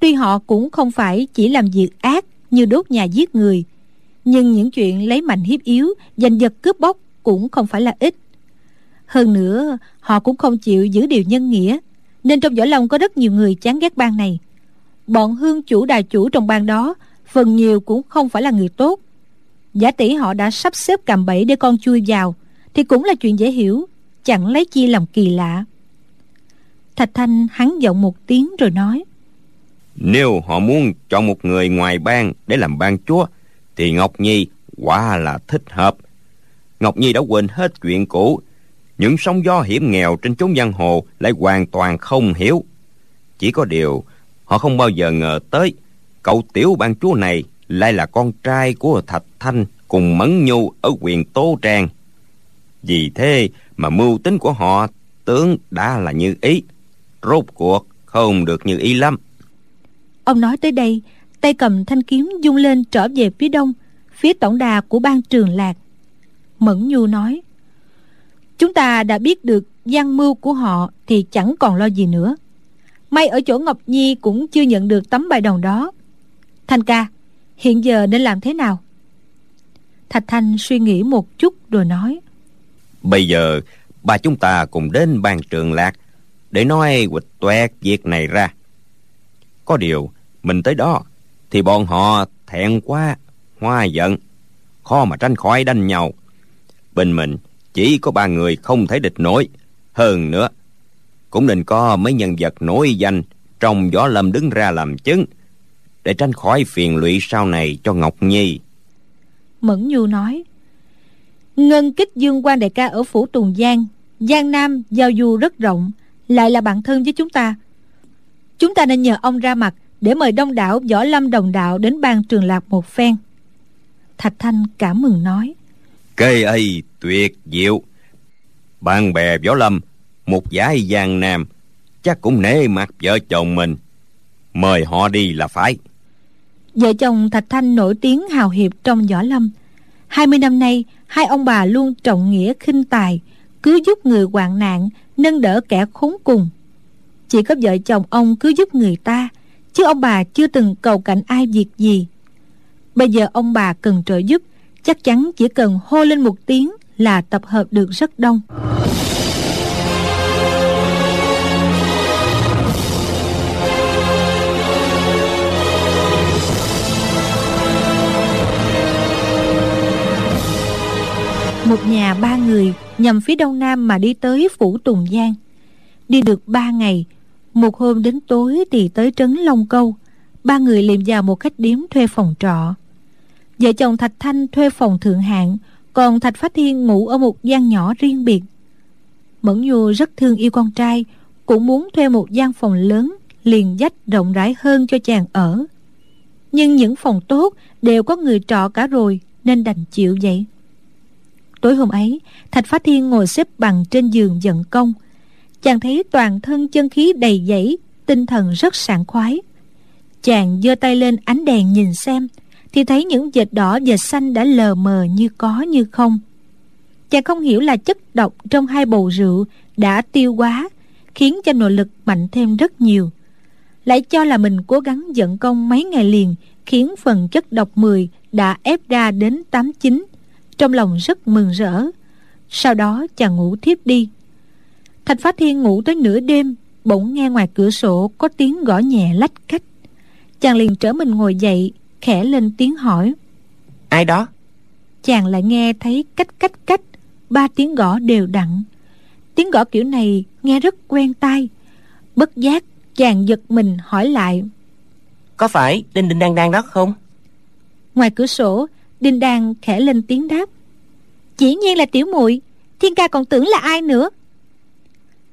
Tuy họ cũng không phải chỉ làm việc ác như đốt nhà giết người, nhưng những chuyện lấy mạnh hiếp yếu, giành giật cướp bóc cũng không phải là ít. Hơn nữa, họ cũng không chịu giữ điều nhân nghĩa, nên trong võ lâm có rất nhiều người chán ghét bang này. Bọn hương chủ đà chủ trong bang đó phần nhiều cũng không phải là người tốt. Giả tỷ họ đã sắp xếp cạm bẫy để con chui vào thì cũng là chuyện dễ hiểu, chẳng lấy chi làm kỳ lạ. Thạch Thanh hắn giọng một tiếng rồi nói: Nếu họ muốn chọn một người ngoài bang để làm bang chúa thì Ngọc Nhi quả là thích hợp. Ngọc Nhi đã quên hết chuyện cũ, những sóng gió hiểm nghèo trên chốn giang hồ lại hoàn toàn không hiểu. Chỉ có điều họ không bao giờ ngờ tới cậu tiểu bang chúa này lại là con trai của Thạch Thanh cùng Mẫn Nhu ở Quyền Tố Trang. Vì thế mà mưu tính của họ tưởng đã là như ý, rốt cuộc không được như ý lắm. Ông nói tới đây, tay cầm thanh kiếm vung lên trở về phía đông, phía tổng đà của bang Trường Lạc. Mẫn Nhu nói: Chúng ta đã biết được gian mưu của họ thì chẳng còn lo gì nữa. May ở chỗ Ngọc Nhi cũng chưa nhận được tấm bài đồng đó. Thanh ca, hiện giờ nên làm thế nào? Thạch Thanh suy nghĩ một chút rồi nói: Bây giờ bà chúng ta cùng đến bang Trường Lạc để nói quịch toẹt việc này ra. Có điều mình tới đó thì bọn họ thẹn quá hoa giận, khó mà tránh khỏi đánh nhau. Bên mình chỉ có ba người không thể địch nổi, hơn nữa cũng nên có mấy nhân vật nổi danh trong võ lâm đứng ra làm chứng để tránh khỏi phiền lụy sau này cho Ngọc Nhi. Mẫn Nhu nói: Ngân Kích Dương quan đại ca ở phủ Tùng Giang, Giang Nam giao du rất rộng, lại là bạn thân với chúng ta. Chúng ta nên nhờ ông ra mặt để mời đông đảo võ lâm đồng đạo đến bang Trường Lạc một phen. Thạch Thanh cảm mừng nói: Cây ấy tuyệt diệu, bạn bè võ lâm một giải Giang Nam chắc cũng nể mặt vợ chồng mình, mời họ đi là phải. Vợ chồng Thạch Thanh nổi tiếng hào hiệp trong võ lâm, hai mươi năm nay hai ông bà luôn trọng nghĩa khinh tài, cứu giúp người hoạn nạn, nâng đỡ kẻ khốn cùng. Chỉ có vợ chồng ông cứu giúp người ta, chứ ông bà chưa từng cầu cạnh ai việc gì. Bây giờ ông bà cần trợ giúp, chắc chắn chỉ cần hô lên một tiếng là tập hợp được rất đông. Một nhà ba người nhằm phía đông nam mà đi tới phủ Tùng Giang. Đi được ba ngày, một hôm đến tối thì tới trấn Long Câu. Ba người liền vào một khách điếm thuê phòng trọ. Vợ chồng Thạch Thanh thuê phòng thượng hạng, còn Thạch Phá Thiên ngủ ở một gian nhỏ riêng biệt. Mẫn Nhu rất thương yêu con trai, cũng muốn thuê một gian phòng lớn, liền dách rộng rãi hơn cho chàng ở. Nhưng những phòng tốt đều có người trọ cả rồi, nên đành chịu vậy. Tối hôm ấy, Thạch Phá Thiên ngồi xếp bằng trên giường vận công. Chàng thấy toàn thân chân khí đầy dẫy, tinh thần rất sảng khoái. Chàng giơ tay lên ánh đèn nhìn xem thì thấy những vệt đỏ vệt xanh đã lờ mờ như có như không. Chàng không hiểu là chất độc trong hai bầu rượu đã tiêu hóa, khiến cho nội lực mạnh thêm rất nhiều. Lại cho là mình cố gắng vận công mấy ngày liền, khiến phần chất độc mười đã ép ra đến tám chín. Trong lòng rất mừng rỡ. Sau đó chàng ngủ thiếp đi. Thạch Phá Thiên ngủ tới nửa đêm, bỗng nghe ngoài cửa sổ có tiếng gõ nhẹ lách cách. Chàng liền trở mình ngồi dậy, khẽ lên tiếng hỏi: Ai đó? Chàng lại nghe thấy cách cách cách, ba tiếng gõ đều đặn. Tiếng gõ kiểu này nghe rất quen tai. Bất giác chàng giật mình hỏi lại: Có phải Đinh Đinh Đan Đan đó không? Ngoài cửa sổ, Đinh Đan khẽ lên tiếng đáp: Dĩ nhiên là tiểu muội, Thiên ca còn tưởng là ai nữa.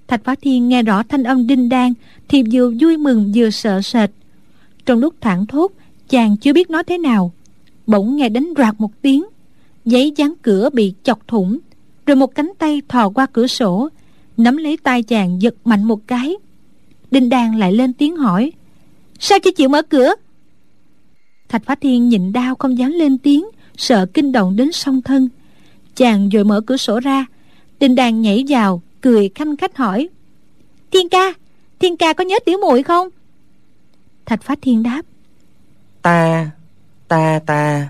Thạch Phá Thiên nghe rõ thanh âm Đinh Đan thì vừa vui mừng vừa sợ sệt. Trong lúc thảng thốt, chàng chưa biết nói thế nào, bỗng nghe đánh rạc một tiếng, giấy dán cửa bị chọc thủng, rồi một cánh tay thò qua cửa sổ, nắm lấy tay chàng giật mạnh một cái. Đinh Đan lại lên tiếng hỏi: Sao chưa chịu mở cửa? Thạch Phá Thiên nhịn đau không dám lên tiếng, sợ kinh động đến song thân. Chàng vội mở cửa sổ ra. Đinh Đan nhảy vào, cười khanh khách hỏi: Thiên ca, Thiên ca có nhớ tiểu muội không? Thạch Phá Thiên đáp: Ta, ta, ta.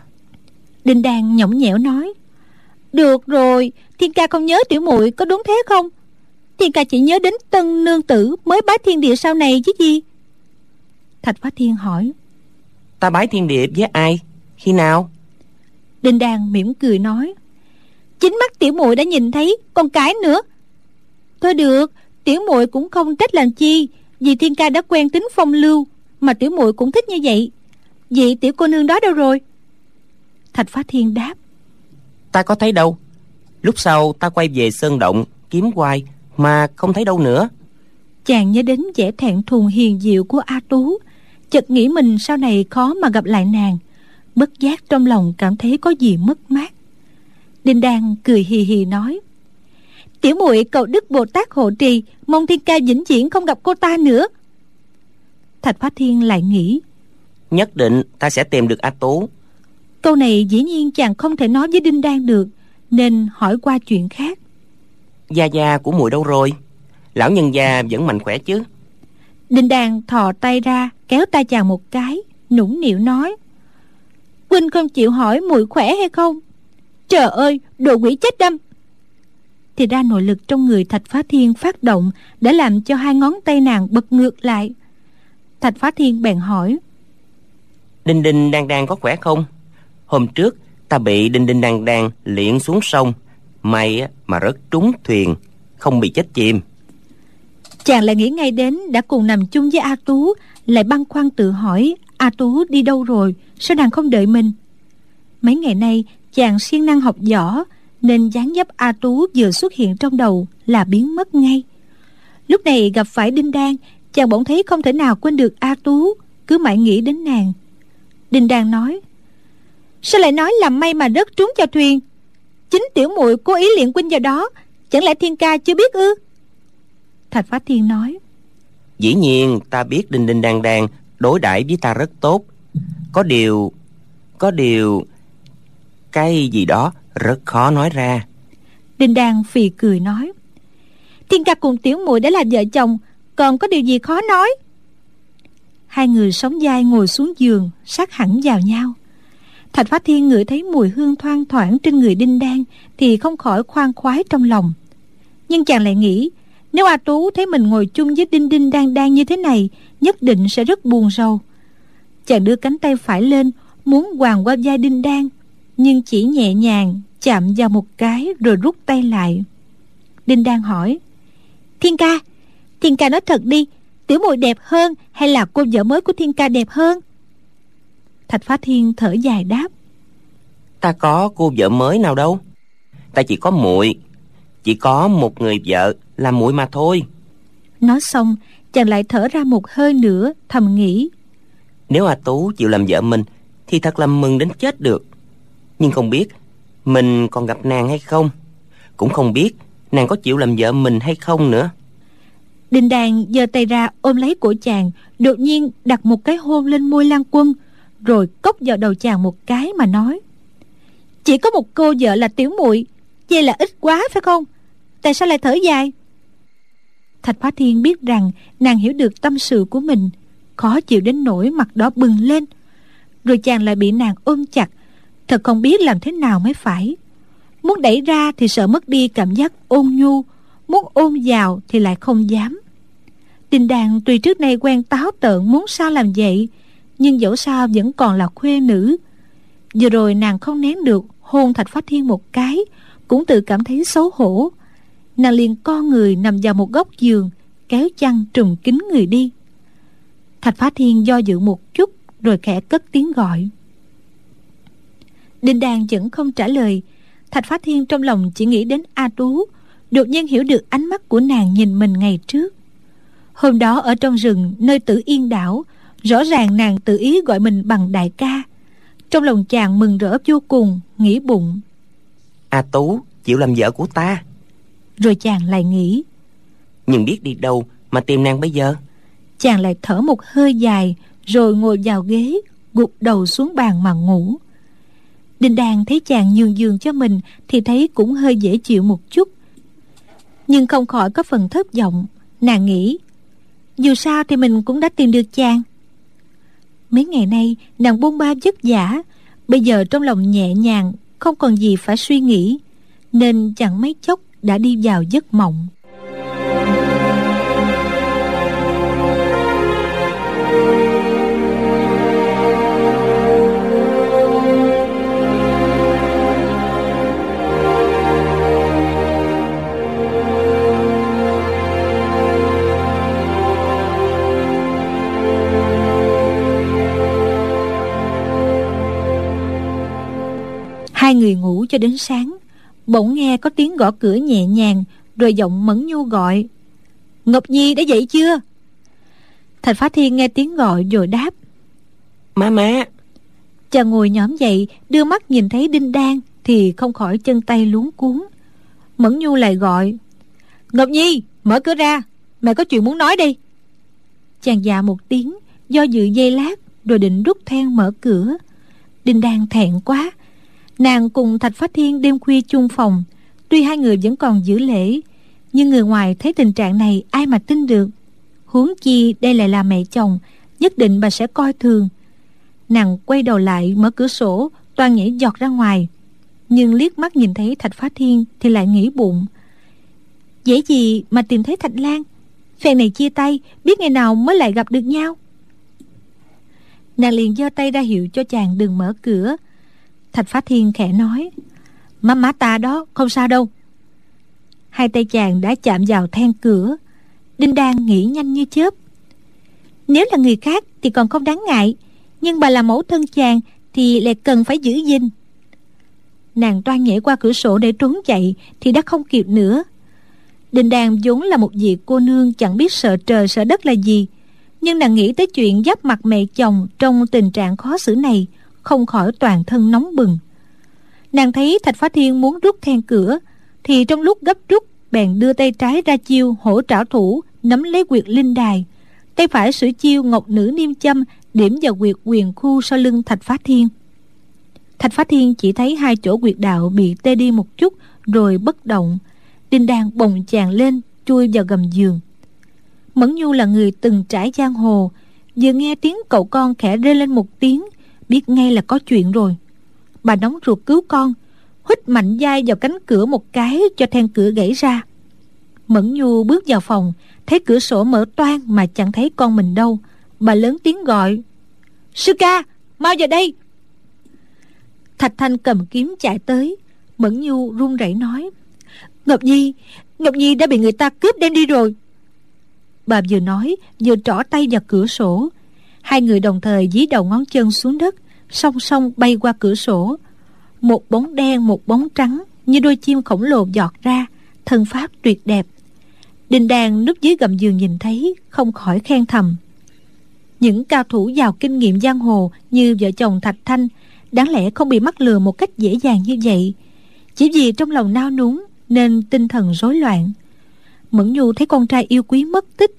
Đinh Đan nhõng nhẽo nói: Được rồi, Thiên ca không nhớ tiểu muội có đúng thế không? Thiên ca chỉ nhớ đến tân nương tử mới bái thiên địa sau này chứ gì. Thạch Phá Thiên hỏi: Ta bái thiên địa với ai, khi nào? Đinh Đan mỉm cười nói: Chính mắt tiểu muội đã nhìn thấy, con cái nữa. Thôi được, tiểu muội cũng không trách làm chi, vì Thiên ca đã quen tính phong lưu, mà tiểu muội cũng thích như vậy. Vị tiểu cô nương đó đâu rồi? Thạch Phá Thiên đáp: Ta có thấy đâu, lúc sau ta quay về sơn động kiếm hoài mà không thấy đâu nữa. Chàng nhớ đến vẻ thẹn thùng hiền diệu của A Tú, chợt nghĩ mình sau này khó mà gặp lại nàng, bất giác trong lòng cảm thấy có gì mất mát. Đinh Đan cười hì hì nói: Tiểu muội cầu Đức Bồ Tát hộ trì, mong Thiên Ca vĩnh viễn không gặp cô ta nữa. Thạch Phá Thiên lại nghĩ: Nhất định ta sẽ tìm được A Tú. Câu này dĩ nhiên chàng không thể nói với Đinh Đan được, nên hỏi qua chuyện khác: Gia gia của muội đâu rồi? Lão nhân gia vẫn mạnh khỏe chứ? Đinh Đan thò tay ra kéo tay chàng một cái, nũng nịu nói: Huynh không chịu hỏi muội khỏe hay không? Trời ơi, đồ quỷ chết đâm! Thì ra nội lực trong người Thạch Phá Thiên phát động đã làm cho hai ngón tay nàng bật ngược lại. Thạch Phá Thiên bèn hỏi: Đinh Đinh Đan Đan có khỏe không? Hôm trước ta bị Đinh Đinh Đan Đan liệng xuống sông, may mà rớt trúng thuyền, không bị chết chìm. Chàng lại nghĩ ngay đến đã cùng nằm chung với A Tú, lại băn khoăn tự hỏi: A Tú đi đâu rồi? Sao nàng không đợi mình? Mấy ngày nay chàng siêng năng học võ, nên dáng dấp A Tú vừa xuất hiện trong đầu là biến mất ngay. Lúc này gặp phải Đinh Đan, chàng bỗng thấy không thể nào quên được A Tú, cứ mãi nghĩ đến nàng. Đinh Đan nói: Sao lại nói là may mà rớt trúng vào thuyền? Chính tiểu muội cố ý liệng quinh vào đó, chẳng lẽ Thiên Ca chưa biết ư? Thạch Phá Thiên nói: Dĩ nhiên ta biết Đinh Đinh Đan Đan đối đãi với ta rất tốt, có điều có điều cái gì đó rất khó nói ra. Đinh Đan phì cười nói: Thiên Ca cùng tiểu muội đã là vợ chồng, còn có điều gì khó nói? Hai người sóng vai ngồi xuống giường, sát hẳn vào nhau. Thạch Phá Thiên ngửi thấy mùi hương thoang thoảng trên người Đinh Đan thì không khỏi khoan khoái trong lòng. Nhưng chàng lại nghĩ, nếu A Tú thấy mình ngồi chung với Đinh Đinh Đan Đan như thế này, nhất định sẽ rất buồn rầu. Chàng đưa cánh tay phải lên, muốn quàng qua vai Đinh Đan, nhưng chỉ nhẹ nhàng chạm vào một cái rồi rút tay lại. Đinh Đan hỏi: Thiên Ca, Thiên Ca nói thật đi, tiểu muội đẹp hơn hay là cô vợ mới của Thiên Ca đẹp hơn? Thạch Phá Thiên thở dài đáp: Ta có cô vợ mới nào đâu, ta chỉ có muội, chỉ có một người vợ là muội mà thôi. Nói xong chàng lại thở ra một hơi nữa, thầm nghĩ: Nếu A Tú chịu làm vợ mình thì thật là mừng đến chết được. Nhưng không biết mình còn gặp nàng hay không, cũng không biết nàng có chịu làm vợ mình hay không nữa. Đinh Đan giơ tay ra ôm lấy cổ chàng, đột nhiên đặt một cái hôn lên môi Lan Quân, rồi cốc vào đầu chàng một cái mà nói: Chỉ có một cô vợ là tiểu muội, vậy là ít quá phải không? Tại sao lại thở dài? Thạch Phá Thiên biết rằng nàng hiểu được tâm sự của mình, khó chịu đến nỗi mặt đỏ bừng lên. Rồi chàng lại bị nàng ôm chặt, thật không biết làm thế nào mới phải. Muốn đẩy ra thì sợ mất đi cảm giác ôn nhu, muốn ôm vào thì lại không dám. Đinh Đan tuy trước nay quen táo tợn muốn sao làm vậy, nhưng dẫu sao vẫn còn là khuê nữ. Vừa rồi nàng không nén được hôn Thạch Phá Thiên một cái, cũng tự cảm thấy xấu hổ. Nàng liền co người nằm vào một góc giường, kéo chăn trùm kín người đi. Thạch Phá Thiên do dự một chút, rồi khẽ cất tiếng gọi. Đinh Đan vẫn không trả lời. Thạch Phá Thiên trong lòng chỉ nghĩ đến A Tú, đột nhiên hiểu được ánh mắt của nàng nhìn mình ngày trước. Hôm đó ở trong rừng nơi Tử Yên đảo, rõ ràng nàng tự ý gọi mình bằng đại ca. Trong lòng chàng mừng rỡ vô cùng, nghĩ bụng: A Tú chịu làm vợ của ta. Rồi chàng lại nghĩ: Nhưng biết đi đâu mà tìm nàng bây giờ? Chàng lại thở một hơi dài, rồi ngồi vào ghế, gục đầu xuống bàn mà ngủ. Đinh Đan thấy chàng nhường giường cho mình thì thấy cũng hơi dễ chịu một chút, nhưng không khỏi có phần thất vọng. Nàng nghĩ, dù sao thì mình cũng đã tìm được chàng. Mấy ngày nay nàng bôn ba vất vả, bây giờ trong lòng nhẹ nhàng, không còn gì phải suy nghĩ, nên chẳng mấy chốc đã đi vào giấc mộng. Hai người ngủ cho đến sáng, bỗng nghe có tiếng gõ cửa nhẹ nhàng, rồi giọng Mẫn Nhu gọi: Ngọc Nhi đã dậy chưa? Thạch Phá Thiên nghe tiếng gọi rồi đáp: Má má. Chàng ngồi nhõm dậy, đưa mắt nhìn thấy Đinh Đan thì không khỏi chân tay luống cuống. Mẫn Nhu lại gọi: Ngọc Nhi, mở cửa ra, mẹ có chuyện muốn nói đi. Chàng dạ một tiếng, do dự giây lát rồi định rút then mở cửa. Đinh Đan thẹn quá. Nàng cùng Thạch Phá Thiên đêm khuya chung phòng, tuy hai người vẫn còn giữ lễ, nhưng người ngoài thấy tình trạng này ai mà tin được. Huống chi đây lại là mẹ chồng, nhất định bà sẽ coi thường. Nàng quay đầu lại mở cửa sổ, toan nhảy giọt ra ngoài, nhưng liếc mắt nhìn thấy Thạch Phá Thiên thì lại nghĩ bụng: dễ gì mà tìm thấy Thạch Lan, phen này chia tay biết ngày nào mới lại gặp được nhau. Nàng liền giơ tay ra hiệu cho chàng đừng mở cửa. Thạch Phá Thiên khẽ nói: Má má ta đó, không sao đâu. Hai tay chàng đã chạm vào then cửa. Đinh Đan nghĩ nhanh như chớp: Nếu là người khác thì còn không đáng ngại, nhưng bà là mẫu thân chàng thì lại cần phải giữ gìn. Nàng toan nhảy qua cửa sổ để trốn chạy thì đã không kịp nữa. Đinh Đan vốn là một vị cô nương chẳng biết sợ trời sợ đất là gì, nhưng nàng nghĩ tới chuyện giáp mặt mẹ chồng trong tình trạng khó xử này, không khỏi toàn thân nóng bừng. Nàng thấy Thạch Phá Thiên muốn rút then cửa, thì trong lúc gấp rút bèn đưa tay trái ra chiêu hổ trảo thủ nắm lấy quyệt linh đài, tay phải sử chiêu ngọc nữ niêm châm điểm vào quyệt quyền khu sau lưng Thạch Phá Thiên. Thạch Phá Thiên chỉ thấy hai chỗ quyệt đạo bị tê đi một chút rồi bất động. Đinh Đan bồng chàng lên chui vào gầm giường. Mẫn Nhu là người từng trải giang hồ, vừa nghe tiếng cậu con khẽ rên lên một tiếng, biết ngay là có chuyện rồi. Bà nóng ruột cứu con, huýt mạnh vai vào cánh cửa một cái cho then cửa gãy ra. Mẫn Nhu bước vào phòng, thấy cửa sổ mở toang mà chẳng thấy con mình đâu. Bà lớn tiếng gọi: Sư ca, mau vào đây. Thạch Thanh cầm kiếm chạy tới. Mẫn Nhu run rẩy nói: Ngọc Nhi, Ngọc Nhi đã bị người ta cướp đem đi rồi. Bà vừa nói vừa trỏ tay vào cửa sổ. Hai người đồng thời dí đầu ngón chân xuống đất, song song bay qua cửa sổ. Một bóng đen, một bóng trắng như đôi chim khổng lồ giọt ra, thân pháp tuyệt đẹp. Đinh Đan núp dưới gầm giường nhìn thấy, không khỏi khen thầm: Những cao thủ giàu kinh nghiệm giang hồ như vợ chồng Thạch Thanh đáng lẽ không bị mắc lừa một cách dễ dàng như vậy. Chỉ vì trong lòng nao núng nên tinh thần rối loạn. Mẫn Nhu thấy con trai yêu quý mất tích,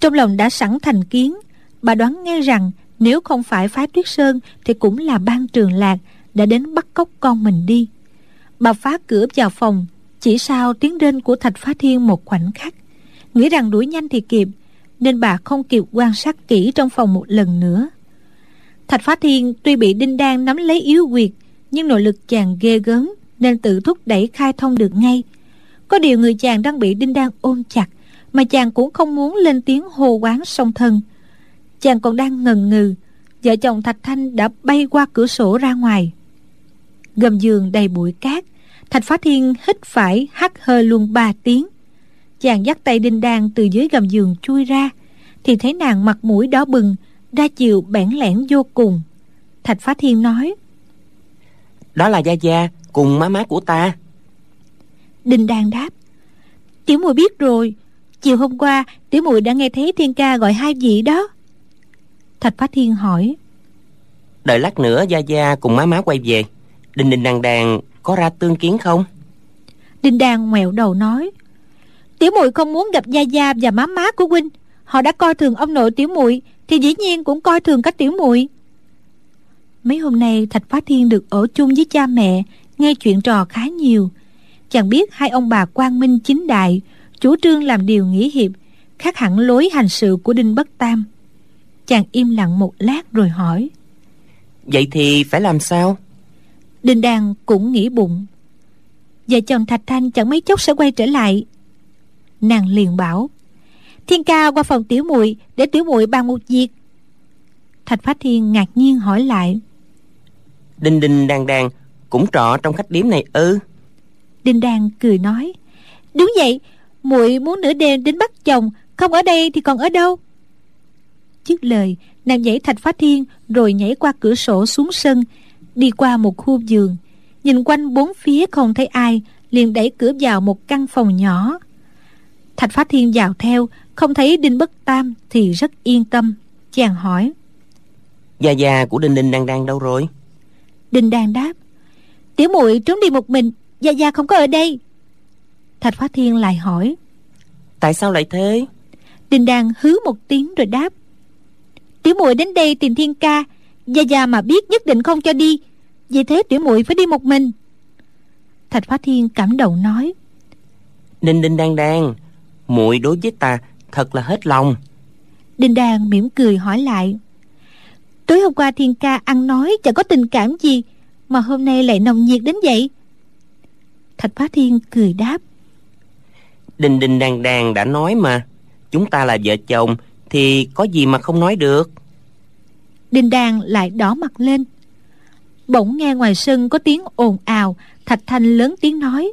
trong lòng đã sẵn thành kiến. Bà đoán ngay rằng nếu không phải phái Tuyết Sơn thì cũng là ban Trường Lạc đã đến bắt cóc con mình đi. Bà phá cửa vào phòng, chỉ sau tiếng rên của Thạch Phá Thiên một khoảnh khắc, nghĩ rằng đuổi nhanh thì kịp, nên bà không kịp quan sát kỹ trong phòng một lần nữa. Thạch Phá Thiên tuy bị Đinh Đan nắm lấy yếu quyệt, nhưng nội lực chàng ghê gớm nên tự thúc đẩy khai thông được ngay. Có điều người chàng đang bị Đinh Đan ôm chặt, mà chàng cũng không muốn lên tiếng hô hoáng song thân. Chàng còn đang ngần ngừ, vợ chồng Thạch Thanh đã bay qua cửa sổ ra ngoài. Gầm giường đầy bụi cát, Thạch Phá Thiên hít phải hắt hơi luôn ba tiếng. Chàng dắt tay Đinh Đan từ dưới gầm giường chui ra, thì thấy nàng mặt mũi đỏ bừng, ra chiều bẽn lẽn vô cùng. Thạch Phá Thiên nói: Đó là Gia Gia cùng má má của ta. Đinh Đan đáp: Tiểu muội biết rồi, chiều hôm qua tiểu muội đã nghe thấy Thiên ca gọi hai vị đó. Thạch Phá Thiên hỏi: Đợi lát nữa Gia Gia cùng má má quay về, Đinh Đinh Đan Đan có ra tương kiến không? Đinh Đan ngoẹo đầu nói: Tiểu muội không muốn gặp Gia Gia và má má của huynh. Họ đã coi thường ông nội tiểu muội thì dĩ nhiên cũng coi thường các tiểu muội. Mấy hôm nay Thạch Phá Thiên được ở chung với cha mẹ, nghe chuyện trò khá nhiều. Chàng biết hai ông bà quang minh chính đại, chủ trương làm điều nghĩa hiệp, khác hẳn lối hành sự của Đinh Bất Tam. Chàng im lặng một lát rồi hỏi: Vậy thì phải làm sao? Đinh Đan cũng nghĩ bụng, vợ chồng Thạch Thanh chẳng mấy chốc sẽ quay trở lại. Nàng liền bảo: Thiên ca qua phòng tiểu muội để tiểu muội bàn một việc. Thạch Phá Thiên ngạc nhiên hỏi lại: Đinh Đinh Đan Đan cũng trọ trong khách điếm này ư? Ừ. Đinh Đan cười nói: Đúng vậy, muội muốn nửa đêm đến bắt chồng, không ở đây thì còn ở đâu? Trước lời, nàng nhảy Thạch Phá Thiên rồi nhảy qua cửa sổ xuống sân, đi qua một khu vườn. nhìn quanh bốn phía không thấy ai, liền đẩy cửa vào một căn phòng nhỏ. Thạch Phá Thiên vào theo, không thấy Đinh Bất Tam thì rất yên tâm. Chàng hỏi: Gia gia của Đinh Đinh Đan Đan đâu rồi? Đinh Đan đáp: Tiểu muội trốn đi một mình, gia gia không có ở đây. Thạch Phá Thiên lại hỏi: Tại sao lại thế? Đinh Đan hứ một tiếng rồi đáp: Tiểu muội đến đây tìm Thiên ca, gia gia mà biết nhất định không cho đi, vì thế tiểu muội phải đi một mình. Thạch Phá Thiên cảm động nói: Đinh Đinh Đan Đan, muội đối với ta thật là hết lòng. Đinh Đan mỉm cười hỏi lại: Tối hôm qua Thiên ca ăn nói chẳng có tình cảm gì, mà hôm nay lại nồng nhiệt đến vậy. Thạch Phá Thiên cười đáp: Đinh Đinh Đan Đan đã nói mà, chúng ta là vợ chồng thì có gì mà không nói được. Đinh Đan lại đỏ mặt lên. Bỗng nghe ngoài sân có tiếng ồn ào. Thạch Thanh lớn tiếng nói: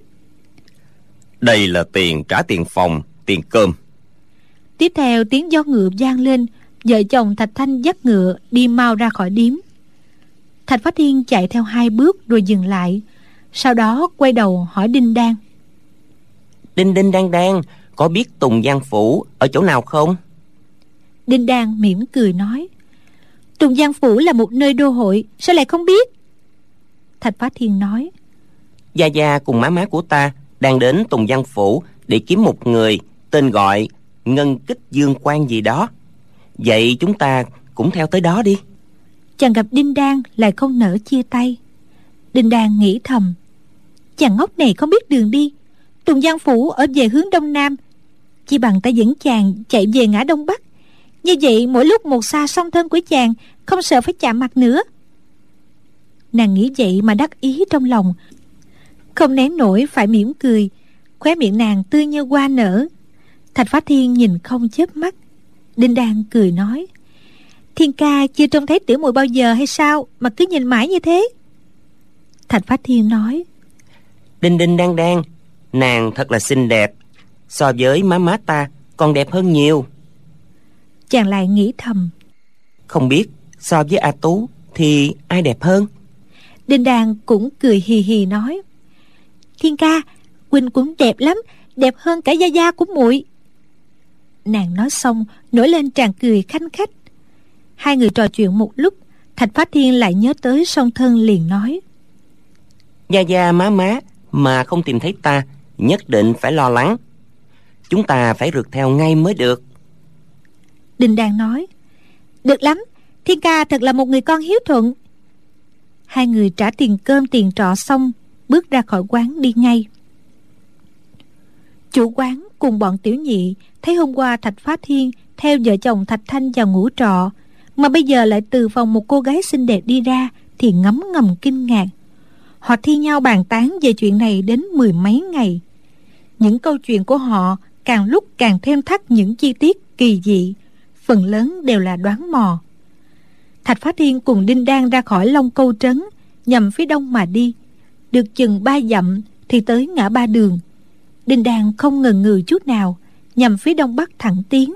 Đây là tiền trả tiền phòng, tiền cơm. Tiếp theo tiếng gió ngựa vang lên. Vợ chồng Thạch Thanh dắt ngựa đi mau ra khỏi điếm. Thạch Phá Thiên chạy theo hai bước rồi dừng lại. Sau đó quay đầu hỏi Đinh Đan: Đinh Đinh Đan Đan, có biết Tùng Giang Phủ ở chỗ nào không? Đinh Đan mỉm cười nói: Tùng Giang Phủ là một nơi đô hội, sao lại không biết? Thạch Phá Thiên nói: Gia gia cùng má má của ta đang đến Tùng Giang Phủ để kiếm một người tên gọi Ngân Kích Dương Quan gì đó. Vậy chúng ta cũng theo tới đó đi. Chàng gặp Đinh Đan lại không nỡ chia tay. Đinh Đan nghĩ thầm: Chàng ngốc này không biết đường đi. Tùng Giang Phủ ở về hướng đông nam, chỉ bằng ta dẫn chàng chạy về ngã đông bắc. Như vậy mỗi lúc một xa song thân của chàng không sợ phải chạm mặt nữa. Nàng nghĩ vậy mà đắc ý trong lòng, không nén nổi phải mỉm cười. Khóe miệng nàng tươi như hoa nở. Thạch Phá Thiên nhìn không chớp mắt. Đinh Đan cười nói: Thiên ca chưa trông thấy tiểu muội bao giờ hay sao mà cứ nhìn mãi như thế? Thạch Phá Thiên nói: Đinh Đinh Đan Đan, nàng thật là xinh đẹp, so với má má ta còn đẹp hơn nhiều. Chàng lại nghĩ thầm: Không biết so với A Tú thì ai đẹp hơn? Đinh Đan cũng cười hì hì nói: Thiên ca, huynh cũng đẹp lắm, đẹp hơn cả gia gia của muội. Nàng nói xong nổi lên tràng cười khanh khách. Hai người trò chuyện một lúc. Thạch Phá Thiên lại nhớ tới song thân liền nói: Gia gia má má mà không tìm thấy ta, nhất định phải lo lắng. Chúng ta phải rượt theo ngay mới được. Đinh Đan nói: Được lắm, Thiên ca thật là một người con hiếu thuận. Hai người trả tiền cơm tiền trọ xong, bước ra khỏi quán đi ngay. Chủ quán cùng bọn tiểu nhị thấy hôm qua Thạch Phá Thiên theo vợ chồng Thạch Thanh vào ngủ trọ, mà bây giờ lại từ phòng một cô gái xinh đẹp đi ra, thì ngấm ngầm kinh ngạc. Họ thi nhau bàn tán về chuyện này đến mười mấy ngày. Những câu chuyện của họ càng lúc càng thêm thắt những chi tiết kỳ dị, phần lớn đều là đoán mò. Thạch Phá Thiên cùng Đinh Đan ra khỏi Long Câu Trấn, nhằm phía đông mà đi. Được chừng ba dặm thì tới ngã ba đường. Đinh Đan không ngần ngừ chút nào, nhằm phía đông bắc thẳng tiến.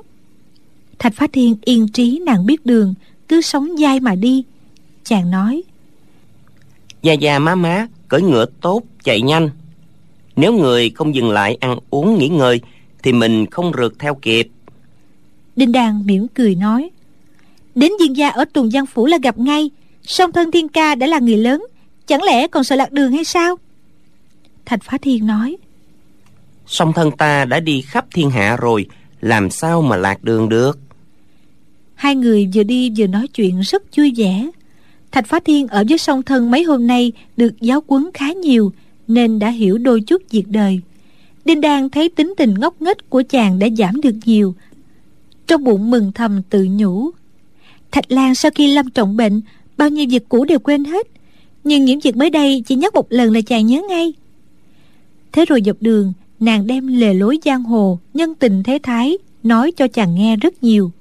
Thạch Phá Thiên yên trí nàng biết đường, cứ sống dai mà đi. Chàng nói: Gia gia má má cưỡi ngựa tốt, chạy nhanh. Nếu người không dừng lại ăn uống nghỉ ngơi thì mình không rượt theo kịp. Đinh Đan mỉm cười nói: Đến viên gia ở Tùng Giang Phủ là gặp ngay. Song thân Thiên ca đã là người lớn, chẳng lẽ còn sợ lạc đường hay sao? Thạch Phá Thiên nói: Song thân ta đã đi khắp thiên hạ rồi, làm sao mà lạc đường được. Hai người vừa đi vừa nói chuyện rất vui vẻ. Thạch Phá Thiên ở với song thân mấy hôm nay được giáo huấn khá nhiều, nên đã hiểu đôi chút việc đời. Đinh Đan thấy tính tình ngốc nghếch của chàng đã giảm được nhiều, trong bụng mừng thầm tự nhủ: Thạch Lan sau khi lâm trọng bệnh, bao nhiêu việc cũ đều quên hết, nhưng những việc mới đây chỉ nhắc một lần là chàng nhớ ngay. Thế rồi dọc đường, nàng đem lề lối giang hồ, nhân tình thế thái nói cho chàng nghe rất nhiều.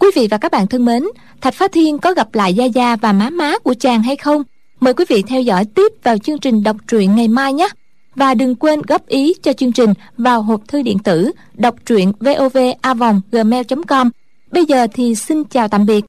Quý vị và các bạn thân mến, Thạch Phá Thiên có gặp lại gia gia và má má của chàng hay không? Mời quý vị theo dõi tiếp vào chương trình đọc truyện ngày mai nhé. Và đừng quên góp ý cho chương trình vào hộp thư điện tử đọc truyện vovavonggmail.com. Bây giờ thì xin chào tạm biệt.